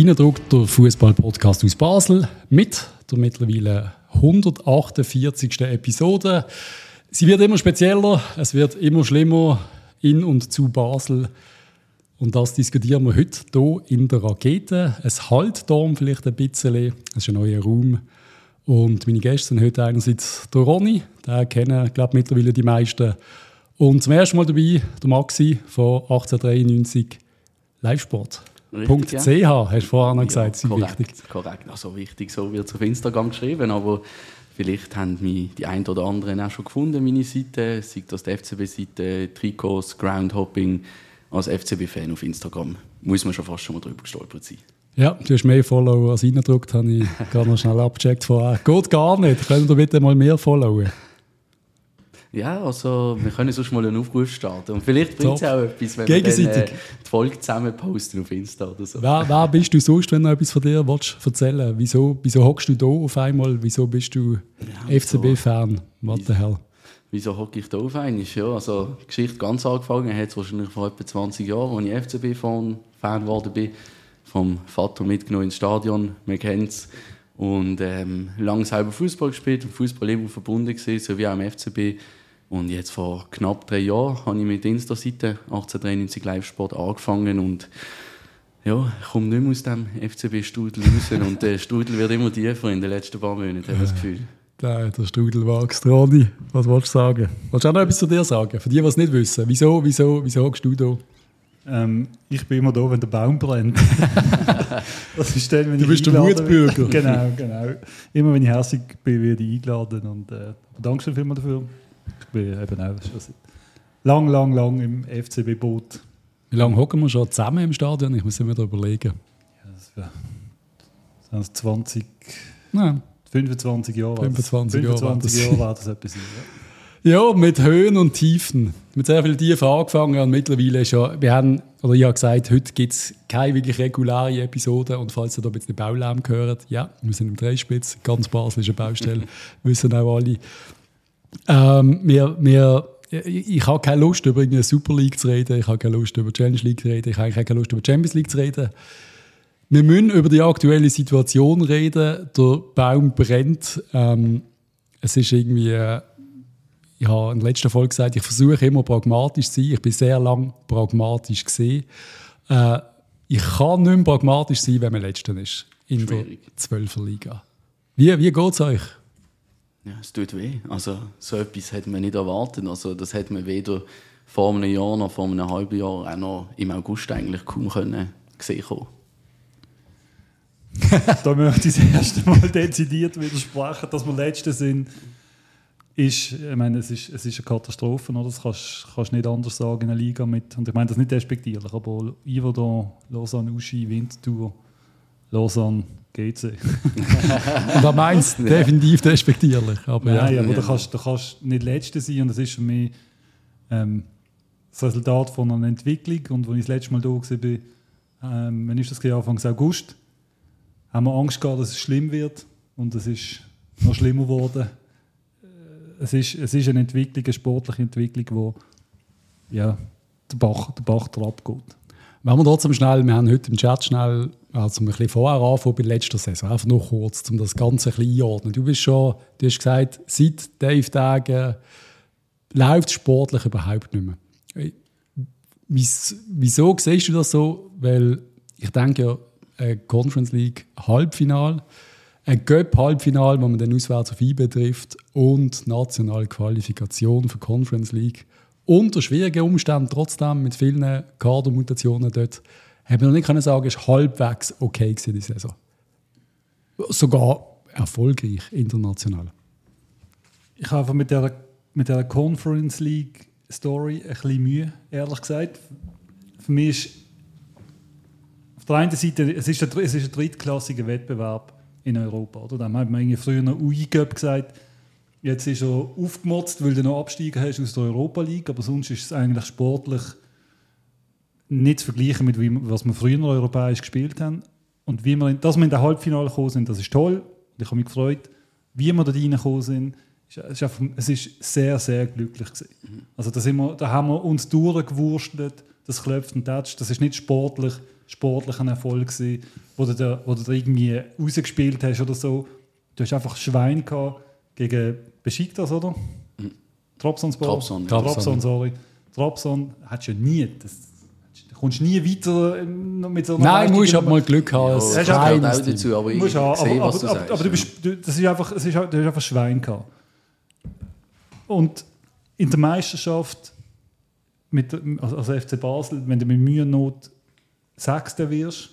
Innendruck, der Fußball-Podcast aus Basel mit der mittlerweile 148. Episode. Sie wird immer spezieller, es wird immer schlimmer in und zu Basel. Und das diskutieren wir heute hier in der Rakete. Es hält da vielleicht ein bisschen, es ist ein neuer Raum. Und meine Gäste sind heute einerseits der Ronny, den kennen, glaube ich, mittlerweile die meisten. Und zum ersten Mal dabei der Maxi von 1893 Livesport. Richtig, .ch, ja. Hast du vorher noch gesagt, ja, korrekt, wichtig. Korrekt, also wichtig, so wird es auf Instagram geschrieben, aber vielleicht haben mich die einen oder anderen auch schon gefunden, meine Seite, sei das die FCB-Seite, Trikots, Groundhopping, als FCB-Fan auf Instagram. Muss man schon fast schon mal drüber gestolpert sein. Ja, du hast mehr Follower als reingedrückt, habe ich gerade noch schnell abgecheckt vorher. Geht gar nicht, können wir bitte mal mehr followen? Ja, also wir können sonst mal einen Aufruf starten. Und vielleicht bringt es auch etwas, wenn wir dann, die Folge zusammen posten auf Insta oder so. Wer bist du sonst, wenn du etwas von dir erzählen willst? Wieso hockst du da auf einmal? Wieso bist du ja, FCB-Fan? What the hell? Wieso hocke ich da auf einmal? Ja, also die Geschichte ganz angefangen hat es wahrscheinlich vor etwa 20 Jahren, als ich FCB-Fan geworden bin. Vom Vater mitgenommen ins Stadion, man kennt es. Und lange selber Fußball gespielt, im Fußball immer verbunden gewesen, so wie auch im FCB. Und jetzt vor knapp 3 Jahren habe ich mit der Insta-Seite 1893 Live-Sport angefangen und ja, ich komme nicht mehr aus dem FCB-Strudel raus. Und der Strudel wird immer tiefer in den letzten paar Monaten, habe ich das Gefühl. Der Strudel wächst. Ronny, was wolltest du sagen? Wolltest du auch noch etwas zu dir sagen? Für die, die es nicht wissen, wieso hockst du da? Ich bin immer da, wenn der Baum brennt. Das ist dann, wenn du bist der Wutbürger. Genau. Immer wenn ich hässig bin, werde ich eingeladen. Und danke schön vielmals dafür. Ich bin eben auch schon seit lang im FCB-Boot. Wie lange hocken wir schon zusammen im Stadion? Ich muss mir da überlegen. Ja, das waren 20, nein. 25 Jahre. 25 Jahre war das etwas. Ja, mit Höhen und Tiefen. Mit sehr vielen Tiefen angefangen und mittlerweile schon. Ich habe gesagt, heute gibt es keine wirklich reguläre Episode. Und falls ihr da ein bisschen Baulärm gehört, ja, wir sind im Dreispitz, ganz Basel ist eine Baustelle, wissen auch alle. Ich habe keine Lust, über eine Super League zu reden, ich habe keine Lust, über Challenge League zu reden, ich habe keine Lust, über Champions League zu reden. Wir müssen über die aktuelle Situation reden. Der Baum brennt. Es ist irgendwie... Ich habe in der letzten Folge gesagt, ich versuche immer pragmatisch zu sein. Ich bin sehr lange pragmatisch gewesen. Ich kann nicht mehr pragmatisch sein, wenn man Letzter ist. In der 12er Liga. Wie geht es euch? Ja, es tut weh. Also, so etwas hätte man nicht erwartet. Also, das hätte man weder vor einem Jahr noch vor einem halben Jahr, auch noch im August eigentlich kaum gesehen können. Da möchte ich das erste Mal dezidiert widersprechen, dass wir Letzte sind. Es ist eine Katastrophe, oder? Das kannst du nicht anders sagen in einer Liga mit. Und ich meine das nicht despektierlich, aber Yverdon, Lausanne-Ouchy, Winterthur, Lausanne, GC. Und da meinst du definitiv despektierlich. Aber nein, ja. Aber da kannst nicht Letzter sein. Und das ist für mich das Resultat von einer Entwicklung. Und als ich das letzte Mal da war, wenn ich das Anfang August, haben wir Angst gehabt, dass es schlimm wird. Und es ist noch schlimmer geworden. Es ist eine Entwicklung, eine sportliche Entwicklung, die den Bach herabgeht. Wenn wir trotzdem schnell, wir haben heute im Chat schnell, also ein bisschen vorher anfangen bei der letzten Saison, einfach noch kurz, um das Ganze ein bisschen einordnen. Du hast gesagt, seit Dave Degen läuft sportlich überhaupt nicht mehr. Wieso siehst du das so? Weil ich denke ja, eine Conference League Halbfinale, ein Göpp-Halbfinale, wo man dann auswärts auf IB trifft, und nationale Qualifikation für die Conference League. Unter schwierigen Umständen, trotzdem mit vielen Kadermutationen dort, hätte man noch nicht sagen, es war halbwegs okay gewesen, die Saison. Sogar erfolgreich international. Ich habe mit dieser Conference League Story ein bisschen Mühe, ehrlich gesagt. Für mich ist auf der einen Seite, es ist ein drittklassiger Wettbewerb in Europa. Oder? Dann hat man irgendwie früher noch UI-Cup gesagt. Jetzt ist er aufgemotzt, weil du noch Absteiger hast aus der Europa League. Aber sonst ist es eigentlich sportlich nicht zu vergleichen mit dem, was wir früher noch europäisch gespielt haben. Und wie wir, dass wir in den Halbfinale gekommen sind, das ist toll. Ich habe mich gefreut, wie wir da reingekommen sind. Es ist sehr, sehr glücklich gewesen. Also da haben wir uns durchgewurstelt, das klopft und tätscht. Das ist nicht sportlich sportlichen Erfolg gewesen, wo du irgendwie rausgespielt hast oder so. Du hast einfach Schwein gehabt gegen Besiktas, oder? Mhm. Trabzon hättest du ja nie. Du kommst nie weiter mit so einer Leistung. Nein, musst aber mal Glück haben. Ja, das gehört auch dazu, aber ich sehe, was du sagst. Aber du hast einfach Schwein gehabt. Und in der Meisterschaft, also FC Basel, wenn du mit Mühe und Not Sechster wirst,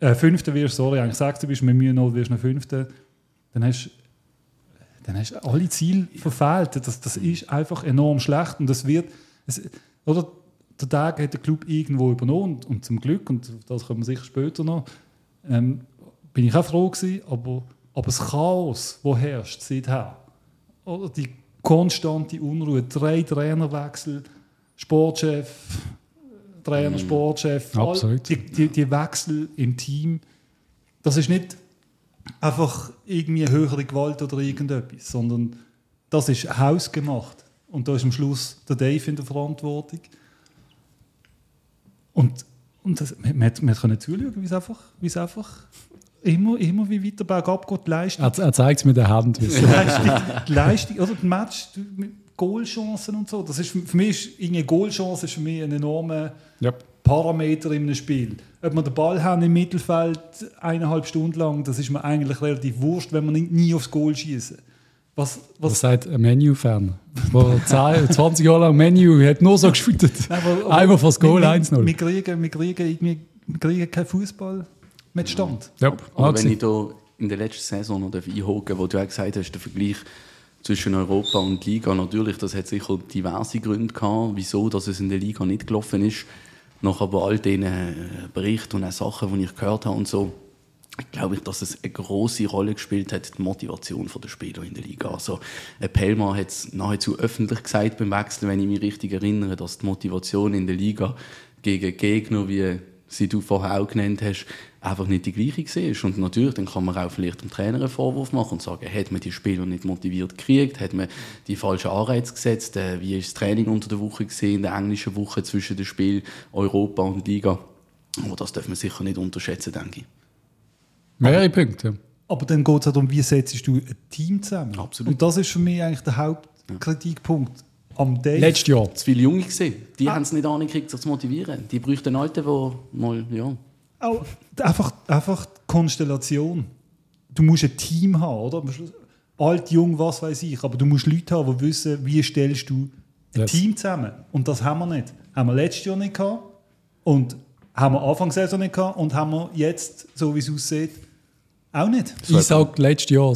Fünfter wirst, eigentlich Sechster bist, mit Mühe und Not wirst du noch Fünfter, dann hast du alle Ziele verfehlt. Das ist einfach enorm schlecht. Und das wird... Der Tag hat der Club irgendwo übernommen und zum Glück, und das kommen wir sicher später noch, bin ich auch froh gewesen, aber das Chaos, das herrscht seither, oder die konstante Unruhe, 3 Trainerwechsel, Sportchef, Trainer, Sportchef, die Wechsel im Team, das ist nicht einfach irgendwie höhere Gewalt oder irgendetwas, sondern das ist hausgemacht. Und da ist am Schluss der Dave in der Verantwortung. Und man konnte zuschauen, wie es einfach immer wie weiter bergab geht, die Leistung. Er zeigt es mit der Hand. Die Leistung, also die Match, mit Goalchancen und so. Das ist für mich irgendeine Goalchance ist für mich ein enormer Parameter in einem Spiel. Ob man den Ball haben im Mittelfeld 1,5 Stunden lang, das ist mir eigentlich relativ wurscht, wenn man nie aufs Goal schießen. Was sagt ein Menu-Fan, der 20 Jahre lang Menu hat nur so geschüttet. Einmal vor das Goal 1-0. Wir kriegen keinen Fußball mit Stand. Ja. Aber wenn ich da in der letzten Saison noch einhaken, wo du auch gesagt hast, der Vergleich zwischen Europa und Liga, natürlich, das hat sicher diverse Gründe gehabt, wieso dass es in der Liga nicht gelaufen ist. Nach aber all diesen Berichten und auch Sachen, die ich gehört habe und so, glaube ich, dass es eine grosse Rolle gespielt hat, die Motivation der Spieler in der Liga. Also, Pelma hat es nahezu öffentlich gesagt beim Wechsel, wenn ich mich richtig erinnere, dass die Motivation in der Liga gegen Gegner, wie sie du vorher auch genannt hast, einfach nicht die gleiche war. Und natürlich, dann kann man auch vielleicht dem Trainer einen Vorwurf machen und sagen, hat man die Spieler nicht motiviert gekriegt, hat man die falschen Anreize gesetzt, wie war das Training unter der Woche gewesen, in der englischen Woche zwischen den Spielen Europa und Liga. Aber das darf man sicher nicht unterschätzen, denke ich. Mehrere Punkte. Aber dann geht es halt darum, wie setzt du ein Team zusammen? Absolut. Und das ist für mich eigentlich der Hauptkritikpunkt am Dave. Letztes Jahr. Zu viele Junge gesehen. Die haben es nicht angekriegt, sich zu motivieren. Die bräuchten einen Alten, der mal, ja... Auch einfach die Konstellation. Du musst ein Team haben, oder? Alt, jung, was weiß ich. Aber du musst Leute haben, die wissen, wie stellst du ein Team zusammen. Und das haben wir nicht. Haben wir letztes Jahr nicht gehabt. Und haben wir Anfang Saison nicht gehabt. Und haben wir jetzt, so wie es aussieht, auch nicht. Ich sage, letztes Jahr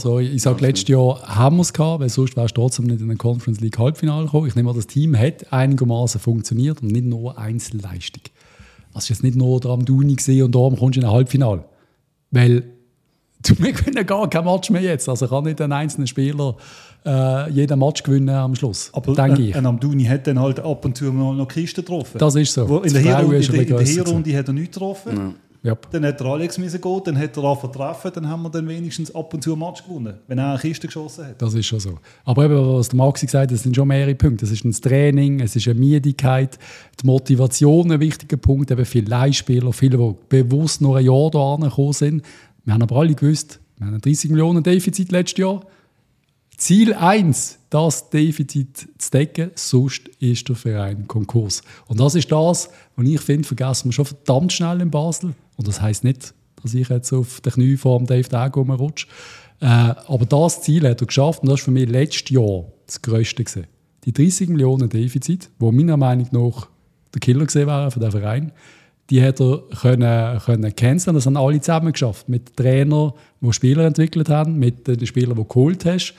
haben wir es gehabt, weil sonst wärst du trotzdem nicht in der Conference League Halbfinale gekommen. Ich nehme an, das Team hat einigermaßen funktioniert und nicht nur Einzelleistung. Das ist jetzt nicht nur der Amdouni gesehen und darum kommst du in ein Halbfinale. Weil wir gewinnen gar kein Match mehr jetzt. Also kann nicht ein einzelner Spieler jeden Match gewinnen am Schluss. Aber ein Amdouni hat dann halt ab und zu mal noch Kisten getroffen. Das ist so. In der Hinrunde hat er nichts getroffen. Ja. Yep. Dann hat der Alex müssen gehen, dann hat er angefangen zu treffen, dann haben wir dann wenigstens ab und zu einen Match gewonnen, wenn er eine Kiste geschossen hat. Das ist schon so. Aber eben, was der Maxi gesagt hat, das sind schon mehrere Punkte. Es ist ein Training, es ist eine Müdigkeit, die Motivation ein wichtiger Punkt, eben viele Leihspieler, viele, die bewusst noch ein Jahr da gekommen sind. Wir haben aber alle gewusst, wir haben 30 Millionen Defizit letztes Jahr. Ziel 1, das Defizit zu decken, sonst ist der Verein Konkurs. Und das ist das, was ich finde, vergessen wir schon verdammt schnell in Basel. Und das heisst nicht, dass ich jetzt auf den Knie vor dem Dave Degen rumrutsche. Aber das Ziel hat er geschafft und das war für mich letztes Jahr das Größte gewesen. Die 30 Millionen Defizit, die meiner Meinung nach der Killer gewesen wären für den Verein, die hat er können canceln. Das haben alle zusammen geschafft. Mit Trainern, die Spieler entwickelt haben, mit den Spielern, die du geholt hast.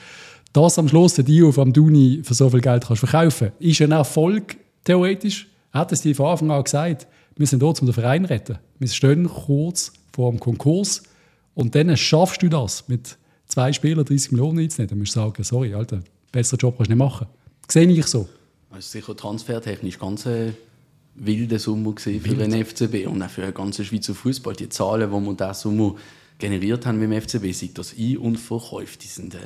Das am Schluss, den du auf Amdouni für so viel Geld kannst verkaufen, ist ein Erfolg, theoretisch. Hat es dir von Anfang an gesagt, wir sind dort, um den Verein zu retten. Wir stehen kurz vor dem Konkurs und dann schaffst du das, mit 2 Spielern 30 Millionen einzunehmen. Dann musst du sagen, sorry, Alter, besseren Job kannst du nicht machen. Das sehe ich so. Das ist sicher transfertechnisch ganz... wilde Summe für den FCB und auch für den ganzen Schweizer Fußball. Die Zahlen, die wir diesen Sommer generiert haben mit dem FCB, sei das Ein- und Verkäufe, die sind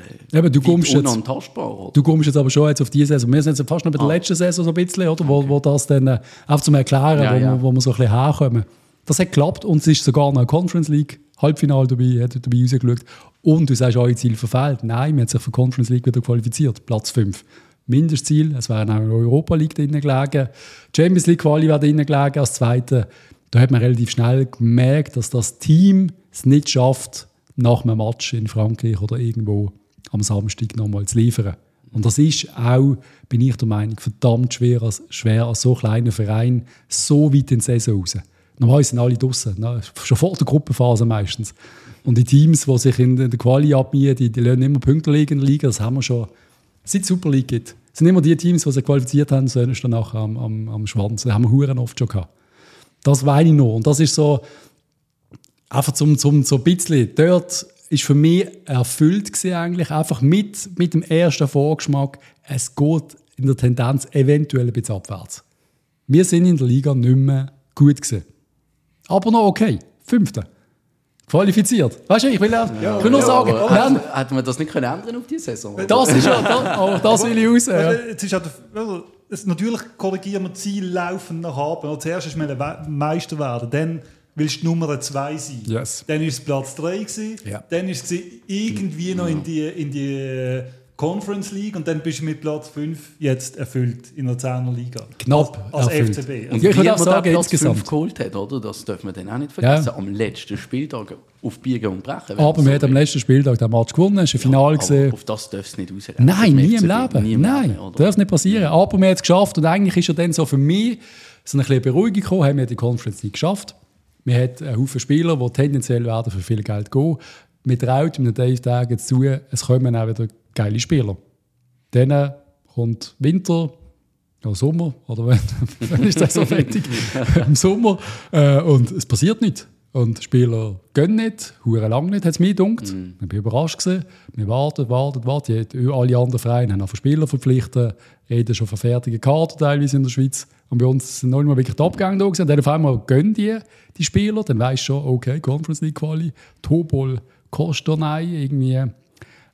unantastbar. Du kommst jetzt aber schon jetzt auf diese Saison. Wir sind jetzt fast noch bei der letzten Saison so ein bisschen, oder? Okay. Wo das dann, auch zum Erklären, wo wir so ein bisschen herkommen. Das hat geklappt und es ist sogar noch eine Conference League Halbfinale dabei, hat dabei rausgeschaut. Und du sagst, alle Ziele verfehlt. Nein, man hat sich für die Conference League wieder qualifiziert. Platz 5. Mindestziel, es wäre auch in der Europa League drinnen gelegen. Die Champions League Quali wäre drinnen gelegen als Zweiter. Da hat man relativ schnell gemerkt, dass das Team es nicht schafft, nach einem Match in Frankreich oder irgendwo am Samstag nochmal zu liefern. Und das ist auch, bin ich der Meinung, verdammt schwer als so kleiner Verein, so weit in die Saison raus. Normalerweise sind alle draussen, schon vor der Gruppenphase meistens. Und die Teams, die sich in der Quali abmieten, die lernen immer Punkte liegen in der Liga, das haben wir schon. Seit es Super League gibt, sind immer die Teams, die sich qualifiziert haben, sondern danach am Schwanz. Das haben wir Huren oft schon gehabt. Das weiß ich noch. Und das ist so, einfach so ein bisschen, dort ist für mich erfüllt gewesen eigentlich, einfach mit dem ersten Vorgeschmack, es geht in der Tendenz eventuell ein bisschen abwärts. Wir sind in der Liga nicht mehr gut gewesen. Aber noch okay, 5. Qualifiziert. Weißt du, ich will nur sagen, hätten wir das nicht können ändern auf diese Saison? Das ist ja, das will ich raus. Jetzt ist natürlich korrigieren wir Ziel laufend nach oben. Zuerst ist man Meister werden, dann willst du Nummer 2 sein. Yes. Dann war es Platz 3 gewesen, yeah. Dann war es irgendwie noch in die Conference League und dann bist du mit Platz 5 jetzt erfüllt in der 10er Liga. Knapp als erfüllt. FCB. Und wie man den Platz 5 geholt hat, oder? Das dürfen wir dann auch nicht vergessen. Ja. Am letzten Spieltag auf Biegen und Brechen. Aber wir haben am letzten Spieltag den Match gewonnen, es war ein Finale. Aber auf das darf es nicht ausreden. Nein, nie im Leben. Nein, darf nicht passieren. Aber wir haben es geschafft und eigentlich ist ja dann so für mich so eine kleine Beruhigung gekommen, haben wir die Conference League geschafft. Wir haben einen Haufen Spieler, die tendenziell werden für viel Geld gehen. Wir trauen mit Dave Degen zu, es kommen auch wieder geile Spieler. Dann kommt Winter, ja, Sommer, oder wenn ist das so fertig? Im Sommer. Und es passiert nicht. Und die Spieler gehen nicht, huere lang nicht, hat es mich gedunkt. Ich bin überrascht gewesen. Wir warten. Alle anderen Vereine haben auch Spieler verpflichtet, reden schon von fertigen Karten teilweise in der Schweiz. Und bei uns sind noch nicht mal wirklich die Abgänge da gewesen. Und dann auf einmal gehen die Spieler, dann weisst du schon, okay, Conference League Quali, Tobol, Kostonei, irgendwie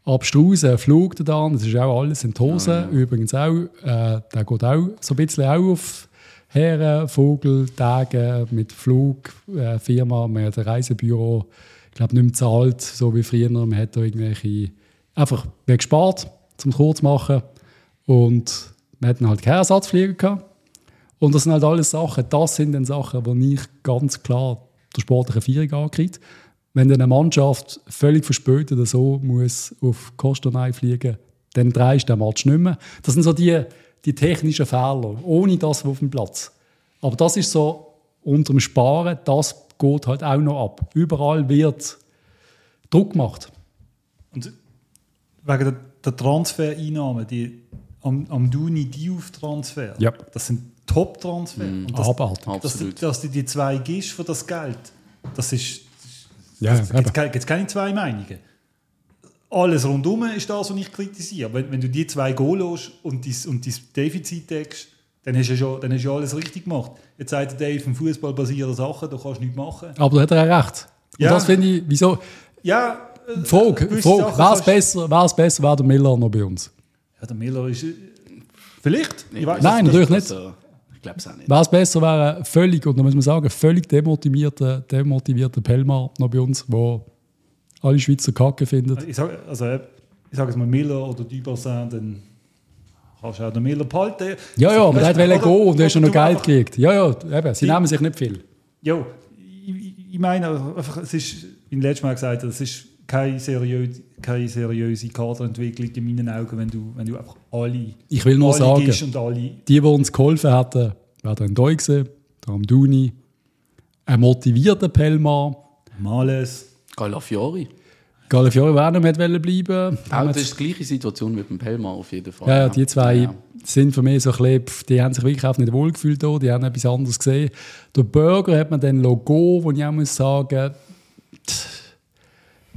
abstrus, ein Flug da, das ist auch alles in die Hose. Ja. Übrigens auch, der geht auch so ein bisschen auf Herren, Vogel, Tage mit Flug, Firma, man hat ein Reisebüro, ich glaube nicht mehr zahlt, so wie früher, man hat da irgendwelche, einfach gespart, um es kurz zu machen. Und man hat dann halt keinen Ersatzflieger gehabt. Und das sind halt alles Sachen, das sind dann Sachen, die ich ganz klar der sportlichen Führung ankreide. Wenn eine Mannschaft völlig verspätet oder so muss auf Kostonei fliegen, dann dreist der Match nicht mehr. Das sind so die technischen Fehler, ohne das auf dem Platz. Aber das ist so unter dem Sparen, das geht halt auch noch ab. Überall wird Druck gemacht. Und wegen der Transfereinnahmen, die Amdouni Diouf-Transfer, ja. Das sind Top-Transfer. Dass du die 2 gibst für das Geld, das ist... Ja, es gibt keine 2 Meinungen. Alles rundum ist das, was ich kritisiere. Wenn du die 2 Goal lässt und dein Defizit deckst, dann hast du alles richtig gemacht. Jetzt sagt der Dave, im Fußball basieren Sachen, da kannst du nichts machen. Aber da hat er auch recht. Und ja. Das finde ich, wieso? Ja, Frage, wär's besser, wäre der Miller noch bei uns? Ja, der Miller ist... Vielleicht? Nee, ich weiß, nein, natürlich nicht. Ich glaube es auch nicht. Was besser wäre, völlig, und da muss man sagen, völlig demotivierter Pelma noch bei uns, der alle Schweizer Kacke findet. Ich sage es mal, Miller oder Dubersin, dann kannst du auch den Miller behalten. Ja, man wollte gehen und hast schon noch Geld gekriegt. Ja, eben, sie nehmen sich nicht viel. Ja, ich meine, einfach, es ist, wie ich letztes Mal gesagt habe, es ist keine seriöse Kaderentwicklung in meinen Augen, wenn du einfach alle... Ich will nur sagen, die uns geholfen hätten, wären da gewesen, der Amdouni, ein motivierter Pelma, Males, Galafiori wäre noch nicht bleiben. Auch das ist die gleiche Situation mit dem Pelma auf jeden Fall. Ja, die 2 sind für mich so ein bisschen, die haben sich wirklich auch nicht wohlgefühlt, die haben etwas anderes gesehen. Der Burger hat man dann Logo, wo ich auch muss sagen...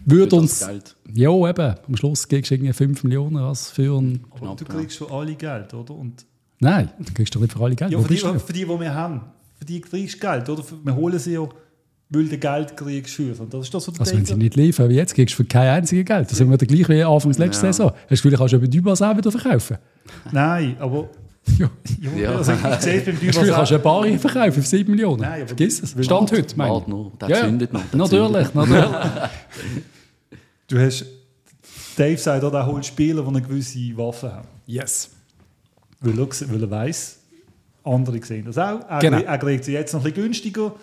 Würde uns Geld. Ja, eben. Am Schluss kriegst du irgendwie 5 Millionen was für einen... Aber du kriegst für alle Geld, oder? Und nein, du kriegst doch nicht für alle Geld. Ja, für die wir haben. Für die kriegst du Geld, oder? Wir holen sie ja, weil du Geld kriegst. Und das ist das, was also wenn sie nicht liefern wie jetzt, kriegst du für kein einziges Geld. Das sind wir gleich wie Anfang der letzten Saison. Hast du das Gefühl, du kannst über die Basel auch wieder verkaufen? Nein, aber Ja. Also ich beim Dürers, du kannst eine Bari verkaufen für 7 Millionen. Nein, vergiss es. Stand heute, meine ich. Noch. Der zündet noch. Natürlich, natürlich. Du hast... Dave sagt auch, er holt Spieler, die eine gewisse Waffe haben. Yes. Weil er weiss, andere sehen das auch. Er kriegt sie jetzt noch ein bisschen günstiger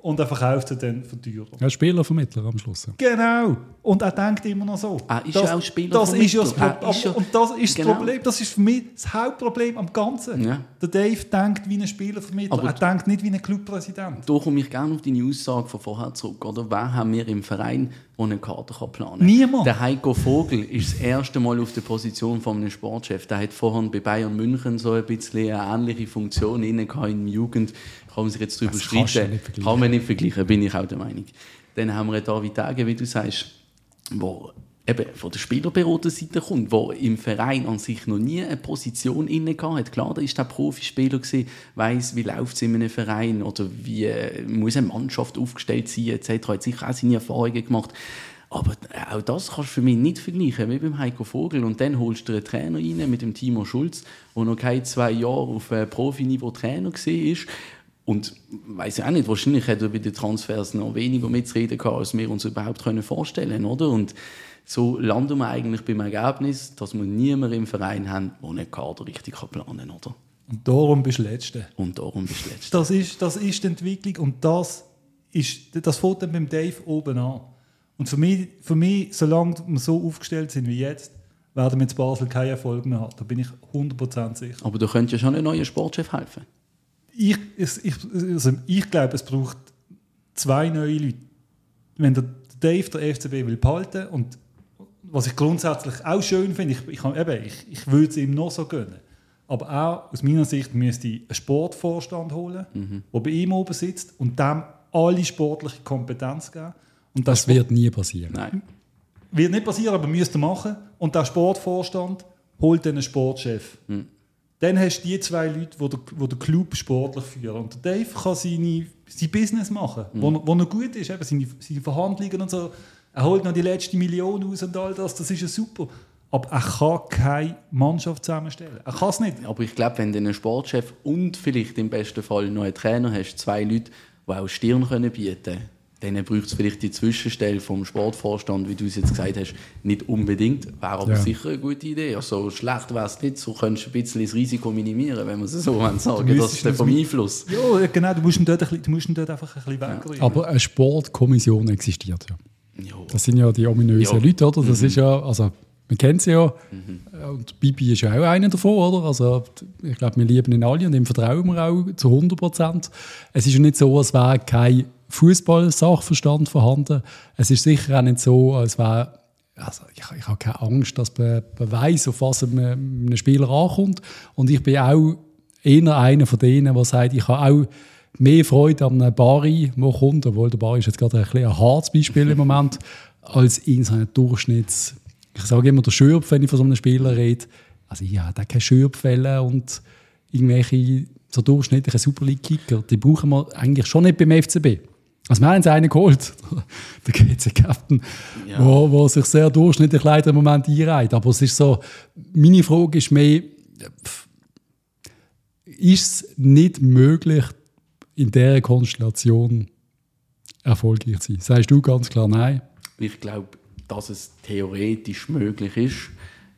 und er verkauft sie dann für teurer. Ein Spielervermittler am Schluss. Genau. Und er denkt immer noch so. Er ist auch Spielervermittler. Und das ist das Problem. Das ist für mich das Hauptproblem am Ganzen. Ja. Der Dave denkt wie ein Spielervermittler. Aber er denkt nicht wie ein Clubpräsident. Da komme ich gerne auf deine Aussage von vorher zurück. Oder? Wer haben wir im Verein, der einen Kader planen kann? Niemand. Der Heiko Vogel ist das erste Mal auf der Position eines Sportchefs. Der hat vorhin bei Bayern München so ein bisschen eine ähnliche Funktion inne gehabt in der Jugend. Kann man sich jetzt darüber streiten. Kann man nicht vergleichen, bin ich auch der Meinung. Dann haben wir da wie Tage, wie du sagst, wo eben von der Spielerberaterseite kommt, wo im Verein an sich noch nie eine Position inne hatte. Klar, da war der Profispieler, weiss, wie läuft es in einem Verein oder wie muss eine Mannschaft aufgestellt sein etc. Er hat sicher auch seine Erfahrungen gemacht. Aber auch das kannst du für mich nicht vergleichen, wie beim Heiko Vogel. Und dann holst du einen Trainer rein mit dem Timo Schulz, der noch keine 2 Jahre auf Profiniveau Trainer war. Und weiss ich auch nicht, wahrscheinlich hätte er bei den Transfers noch weniger mitzureden gehabt, als wir uns überhaupt vorstellen können, oder? Und so landen wir eigentlich beim Ergebnis, dass wir niemanden im Verein haben, der einen Kader richtig planen kann, oder? Und darum bist du Letzte. Das ist die Entwicklung und das fängt dann beim Dave oben an. Und für mich, solange wir so aufgestellt sind wie jetzt, werden wir in Basel keinen Erfolg mehr haben. Da bin ich 100% sicher. Aber du könntest ja schon einem neuen Sportchef helfen. Ich glaube, es braucht 2 neue Leute. Wenn der Dave der FCB will behalten, und was ich grundsätzlich auch schön finde, ich würde es ihm noch so gönnen, aber auch aus meiner Sicht müsste ich einen Sportvorstand holen, der bei ihm oben sitzt und dem alle sportliche Kompetenz geben. Und das wird nie passieren. Nein. Wird nicht passieren, aber müsste machen. Und der Sportvorstand holt einen Sportchef. Mhm. Dann hast du die 2 Leute, die den Club sportlich führen. Und Dave kann sein Business machen, wo er gut ist, eben seine Verhandlungen und so. Er holt noch die letzte Million aus und all das, das ist ja super. Aber er kann keine Mannschaft zusammenstellen. Er kann es nicht. Aber ich glaube, wenn du einen Sportchef und vielleicht im besten Fall noch einen Trainer hast, 2 Leute, die auch Stirn bieten können, dann braucht es vielleicht die Zwischenstelle vom Sportvorstand, wie du es jetzt gesagt hast, nicht unbedingt. Wäre aber sicher eine gute Idee. Also schlecht wäre es nicht, so könntest du ein bisschen das Risiko minimieren, wenn man es so sagen. Das ist vom Einfluss. Ja, genau, du musst ihn dort einfach ein bisschen wegreden. Aber eine Sportkommission existiert ja. Das sind ja die ominösen Leute, oder? Das ist ja, also man kennt sie ja. Und Bibi ist ja auch einer davon, oder? Also ich glaube, wir lieben ihn alle und ihm vertrauen wir auch zu 100%. Es ist ja nicht so, als wäre kein Fußball-Sachverstand vorhanden. Es ist sicher auch nicht so, als wäre... Also ich habe keine Angst, dass man weiss, auf was einem Spieler ankommt. Und ich bin auch eher einer von denen, der sagt, ich habe auch mehr Freude an einem Bari, der kommt, obwohl der Bari ist jetzt gerade ein hartes Beispiel im Moment, als in so einem Durchschnitts... Ich sage immer, der Schürpf, wenn ich von so einem Spieler rede. Also ich habe keine Schürpfwelle und irgendwelche so durchschnittlichen Super League-Kicker. Die brauchen wir eigentlich schon nicht beim FCB. Also wir haben jetzt einen geholt, der GC-Captain, der sich sehr durchschnittlich leider im Moment einreiht. Aber es ist so, meine Frage ist mehr, ist es nicht möglich, in dieser Konstellation erfolgreich zu sein? Sagst du ganz klar nein? Ich glaube, dass es theoretisch möglich ist.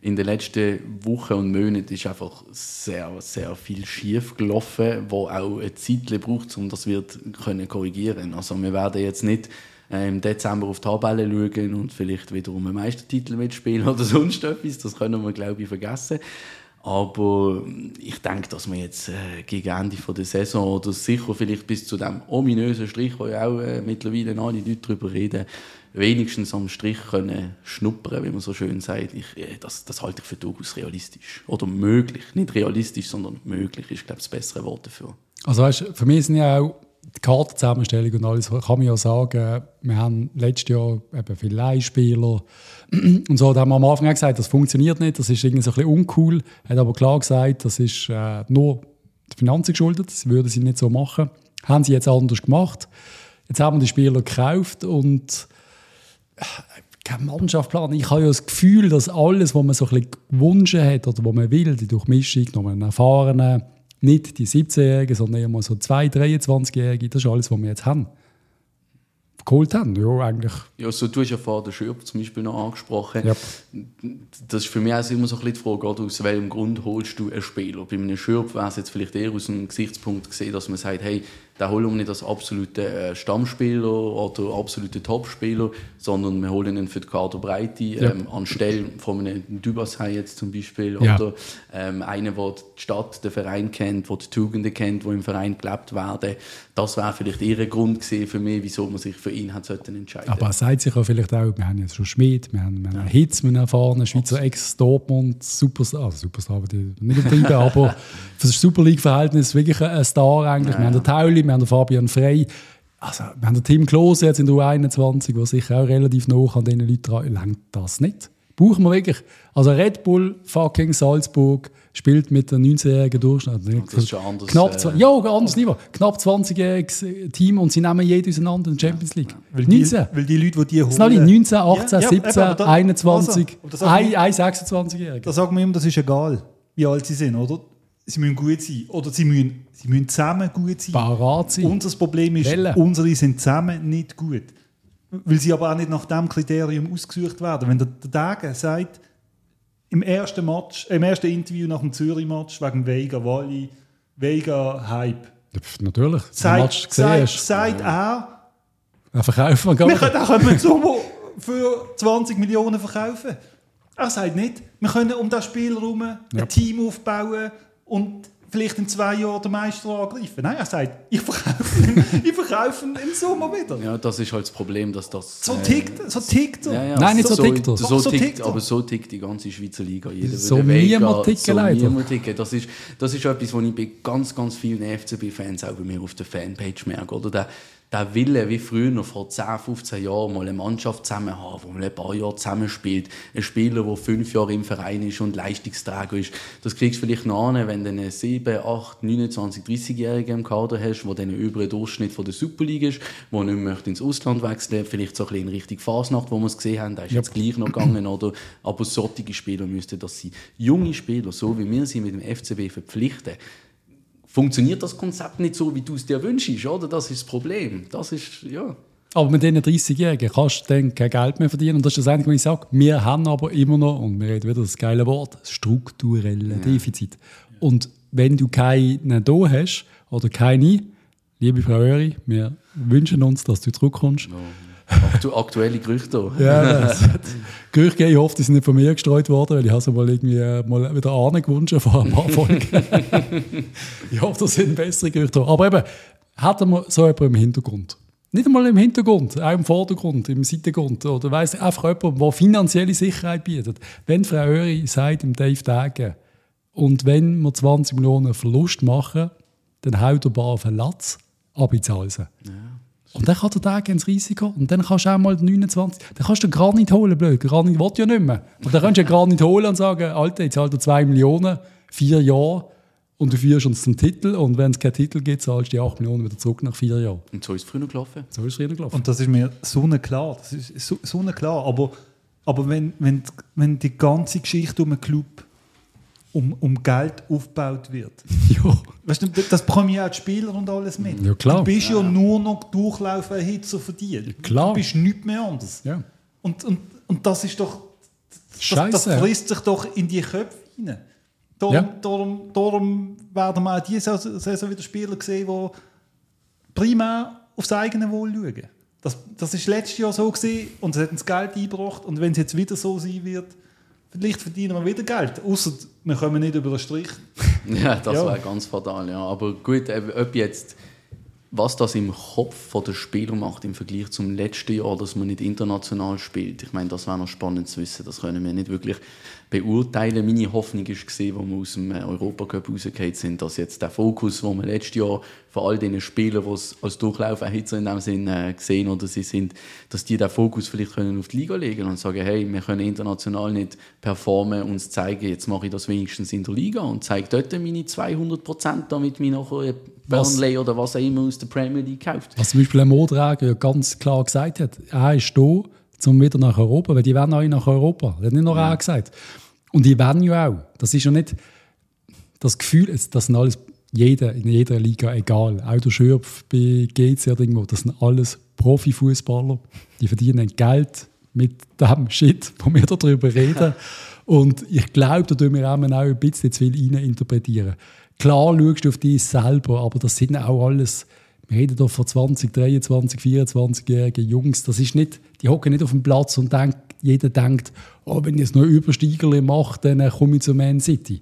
In den letzten Wochen und Monaten ist einfach sehr, sehr viel schief gelaufen, wo auch eine Zeit braucht, um das zu korrigieren. Also wir werden jetzt nicht im Dezember auf die Tabelle schauen und vielleicht wieder um einen Meistertitel mitspielen oder sonst etwas. Das können wir, glaube ich, vergessen. Aber ich denke, dass wir jetzt gegen Ende der Saison oder sicher vielleicht bis zu dem ominösen Strich, wo ja auch mittlerweile alle Leute darüber reden, wenigstens am Strich können schnuppern, wie man so schön sagt. Das halte ich für durchaus realistisch. Oder möglich. Nicht realistisch, sondern möglich ist, glaube ich, das bessere Wort dafür. Also weißt, für mich sind ja auch die Kartenzusammenstellung und alles, kann man ja sagen, wir haben letztes Jahr eben viele Leihspieler und so, da haben wir am Anfang auch gesagt, das funktioniert nicht, das ist irgendwie so ein bisschen uncool, hat aber klar gesagt, das ist nur die Finanzen geschuldet, das würden sie nicht so machen. Haben sie jetzt anders gemacht. Jetzt haben wir die Spieler gekauft und keine Mannschaft planen. Ich habe ja das Gefühl, dass alles, was man so ein bisschen gewünscht hat oder was man will, die Durchmischung, noch einen erfahrenen, nicht die 17-Jährigen, sondern eher mal so 23-Jährige, das ist alles, was wir jetzt haben. Geholt haben, ja, eigentlich. Ja, so, du hast ja vorhin den Schürpf zum Beispiel noch angesprochen. Yep. Das ist für mich also immer so ein bisschen die Frage, oder? Aus welchem Grund holst du einen Spieler? Bei einem Schürpf wäre es jetzt vielleicht eher aus einem Gesichtspunkt gesehen, dass man sagt, hey, den holen wir nicht als absoluten Stammspieler oder absoluten Topspieler, sondern wir holen ihn für die Kaderbreite, anstelle von einem Dubassay jetzt zum Beispiel, ja, oder einen, der die Stadt, den Verein kennt, der die Tugenden kennt, die im Verein gelebt werden. Das wäre vielleicht eher ein Grund gewesen für mich, wieso man sich für ihn hat entscheiden sollte. Aber es sagt sich ja vielleicht auch, wir haben jetzt schon Schmidt, wir haben einen Hitz, wir haben erfahren, Schweizer Ex-Dortmund, Superstar, also Superstar, nicht unbedingt, aber für das Super League-Verhältnis wirklich ein Star eigentlich. Ja. Wir haben den Taulant, wir haben den Fabian Frey, also, wir haben den Tim Klose jetzt in der U21, der sicher auch relativ nah an diesen Leuten dran, langt das nicht. Brauchen wir wirklich. Also Red Bull fucking Salzburg spielt mit der 19-jährigen Durchschnitt. Das ist schon anders. Anderes Niveau. Knapp 20-jähriges Team und sie nehmen jeden auseinander in der Champions League. Ja. Weil die Leute, die holen... Das sind alle 19, 18, 17, eben, da, 21, also, 26-jährige. Da sagen wir ihm, das ist egal, wie alt sie sind, oder? Sie müssen gut sein. Oder sie müssen zusammen gut sein. Parat sein. Unser Problem ist, unsere sind zusammen nicht gut. Weil sie aber auch nicht nach diesem Kriterium ausgesucht werden. Wenn der Degen sagt, im ersten Interview nach dem Zürich-Match wegen Veiga-Hype. Natürlich. Sagt er, verkaufen wir können den Sommer für 20 Millionen verkaufen. Er sagt nicht, wir können um das Spiel herum ein Team aufbauen und vielleicht in 2 Jahren den Meister angreifen. Nein, er sagt, ich verkaufe ihn im Sommer wieder. Ja, das ist halt das Problem, dass das... So tickt er. Ja, nein, nicht so tickt er. So tickt er. Aber so tickt die ganze Schweizer Liga. Niemand tickt leider. Das ist etwas, was ich bei ganz, ganz vielen FCB-Fans auch bei mir auf der Fanpage merke. Oder der Wille, wie früher noch vor 10, 15 Jahren mal eine Mannschaft zusammen haben, wo man ein paar Jahre zusammenspielt, ein Spieler, der 5 Jahre im Verein ist und Leistungsträger ist, das kriegst du vielleicht noch an, wenn du einen 7, 8, 29, 30-Jährigen im Kader hast, der dann über den Durchschnitt von der Super League ist, der nicht mehr ins Ausland wechseln möchte, vielleicht so ein bisschen in Richtung Fasnacht, wo wir es gesehen haben, da ist jetzt gleich noch gegangen, oder? Aber solche Spieler müssten das sein. Junge Spieler, so wie wir sie mit dem FCB verpflichten, funktioniert das Konzept nicht so, wie du es dir wünschst, oder? Das ist das Problem. Das ist, ja. Aber mit diesen 30-Jährigen kannst du dann kein Geld mehr verdienen. Und das ist das Einzige, was ich sage. Wir haben aber immer noch, und wir reden wieder das geile Wort, strukturelle Defizit. Und wenn du keinen da hast, oder keine, liebe Frau Öri, wir wünschen uns, dass du zurückkommst. No. Aktuelle Gerüchte. Ja, Gerüchte, ich hoffe, die sind nicht von mir gestreut worden, weil ich habe sie mal wieder angewünscht vor ein paar Folgen. Ich hoffe, das sind bessere Gerüchte. Aber eben, hätten wir so jemanden im Hintergrund. Nicht einmal im Hintergrund, auch im Vordergrund, im Seitengrund. Oder weiss ich, einfach jemand, der finanzielle Sicherheit bietet. Wenn Frau Öri sagt, im Dave Degen, und wenn wir 20 Millionen Verlust machen, dann haut der Bar auf den Latz, aber ich zahle sie. Ja. Und dann kann der Tag ins Risiko. Und dann kannst du auch mal den 29. Dann kannst du den Granit holen, blöd. Granit will ja nicht mehr. Und dann kannst du den Granit holen und sagen, Alter, jetzt zahlt er 2 Millionen, 4 Jahre und du führst uns zum Titel. Und wenn es keinen Titel gibt, zahlst du die 8 Millionen wieder zurück nach 4 Jahren. Und so ist es früher gelaufen. Und das ist mir sonnenklar. Das ist sonnenklar. Aber wenn die ganze Geschichte um einen Club um Geld aufgebaut wird. Ja. Weißt du, das bekommen ja auch die Spieler und alles mit. Ja, klar. Du bist ja nur noch durchlaufender Hitzer für dich. Ja, klar. Du bist nichts mehr anders. Ja. Und das ist doch... Das frisst sich doch in die Köpfe rein. Darum werden wir auch diese Saison wieder Spieler sehen, die primär aufs eigene Wohl schauen. Das war letztes Jahr so gewesen, und es hat uns Geld eingebracht. Und wenn es jetzt wieder so sein wird, vielleicht verdienen wir wieder Geld, ausser wir kommen nicht über den Strich. Ja, das wäre ganz fatal. Ja. Aber gut, ob jetzt, was das im Kopf der Spieler macht im Vergleich zum letzten Jahr, dass man nicht international spielt, ich meine, das wäre noch spannend zu wissen. Das können wir nicht wirklich beurteilen. Meine Hoffnung war, als wir aus dem Europacup rausgekommen sind, dass jetzt der Fokus, den wir letztes Jahr von all diesen Spielern, die es als Durchlaufhitzer in dem Sinn gesehen oder sie sind, dass die den Fokus vielleicht können auf die Liga legen können und sagen, hey, wir können international nicht performen, uns zeigen, jetzt mache ich das wenigstens in der Liga und zeige dort meine 200%, damit mich nachher Burnley oder was auch immer aus der Premier League kauft. Was zum Beispiel ein Moderator ganz klar gesagt hat, er ist da, um wieder nach Europa, weil die wollen alle nach Europa. Das hat nicht nur ja. gesagt. Und die wollen ja auch. Das ist ja nicht das Gefühl, das sind alles in jeder Liga egal. Auch der Schürpf bei GC oder irgendwo. Das sind alles Profifußballer. Die verdienen Geld mit dem Shit, wo wir darüber reden. Und ich glaube, da tun wir auch ein bisschen zu viel reininterpretieren. Klar schaust du auf dich selber, aber das sind auch alles... Wir reden hier von 20, 23, 24-jährigen Jungs. Das ist nicht, die hocken nicht auf dem Platz und jeder denkt, oh, wenn ich jetzt noch Übersteigerle mache, dann komme ich zu Man City.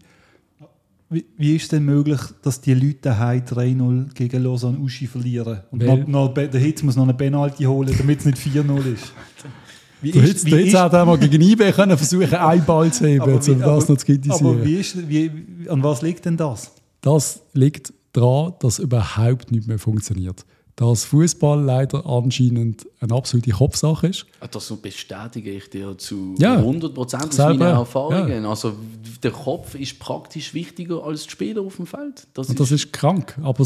Wie ist es denn möglich, dass die Leute daheim 3-0 gegen Lausanne-Ouchy verlieren? Und der Hitz muss noch eine Penalty holen, damit es nicht 4-0 ist. Der Hitz hat auch mal gegen IB versuchen, einen Ball zu heben, um das noch zu kritisieren. Aber an was liegt denn das? Das liegt daran, dass überhaupt nicht mehr funktioniert. Dass Fußball leider anscheinend eine absolute Kopfsache ist. Das bestätige ich dir zu 100% aus meinen Erfahrungen. Ja. Also der Kopf ist praktisch wichtiger als die Spieler auf dem Feld. Das ist krank. Aber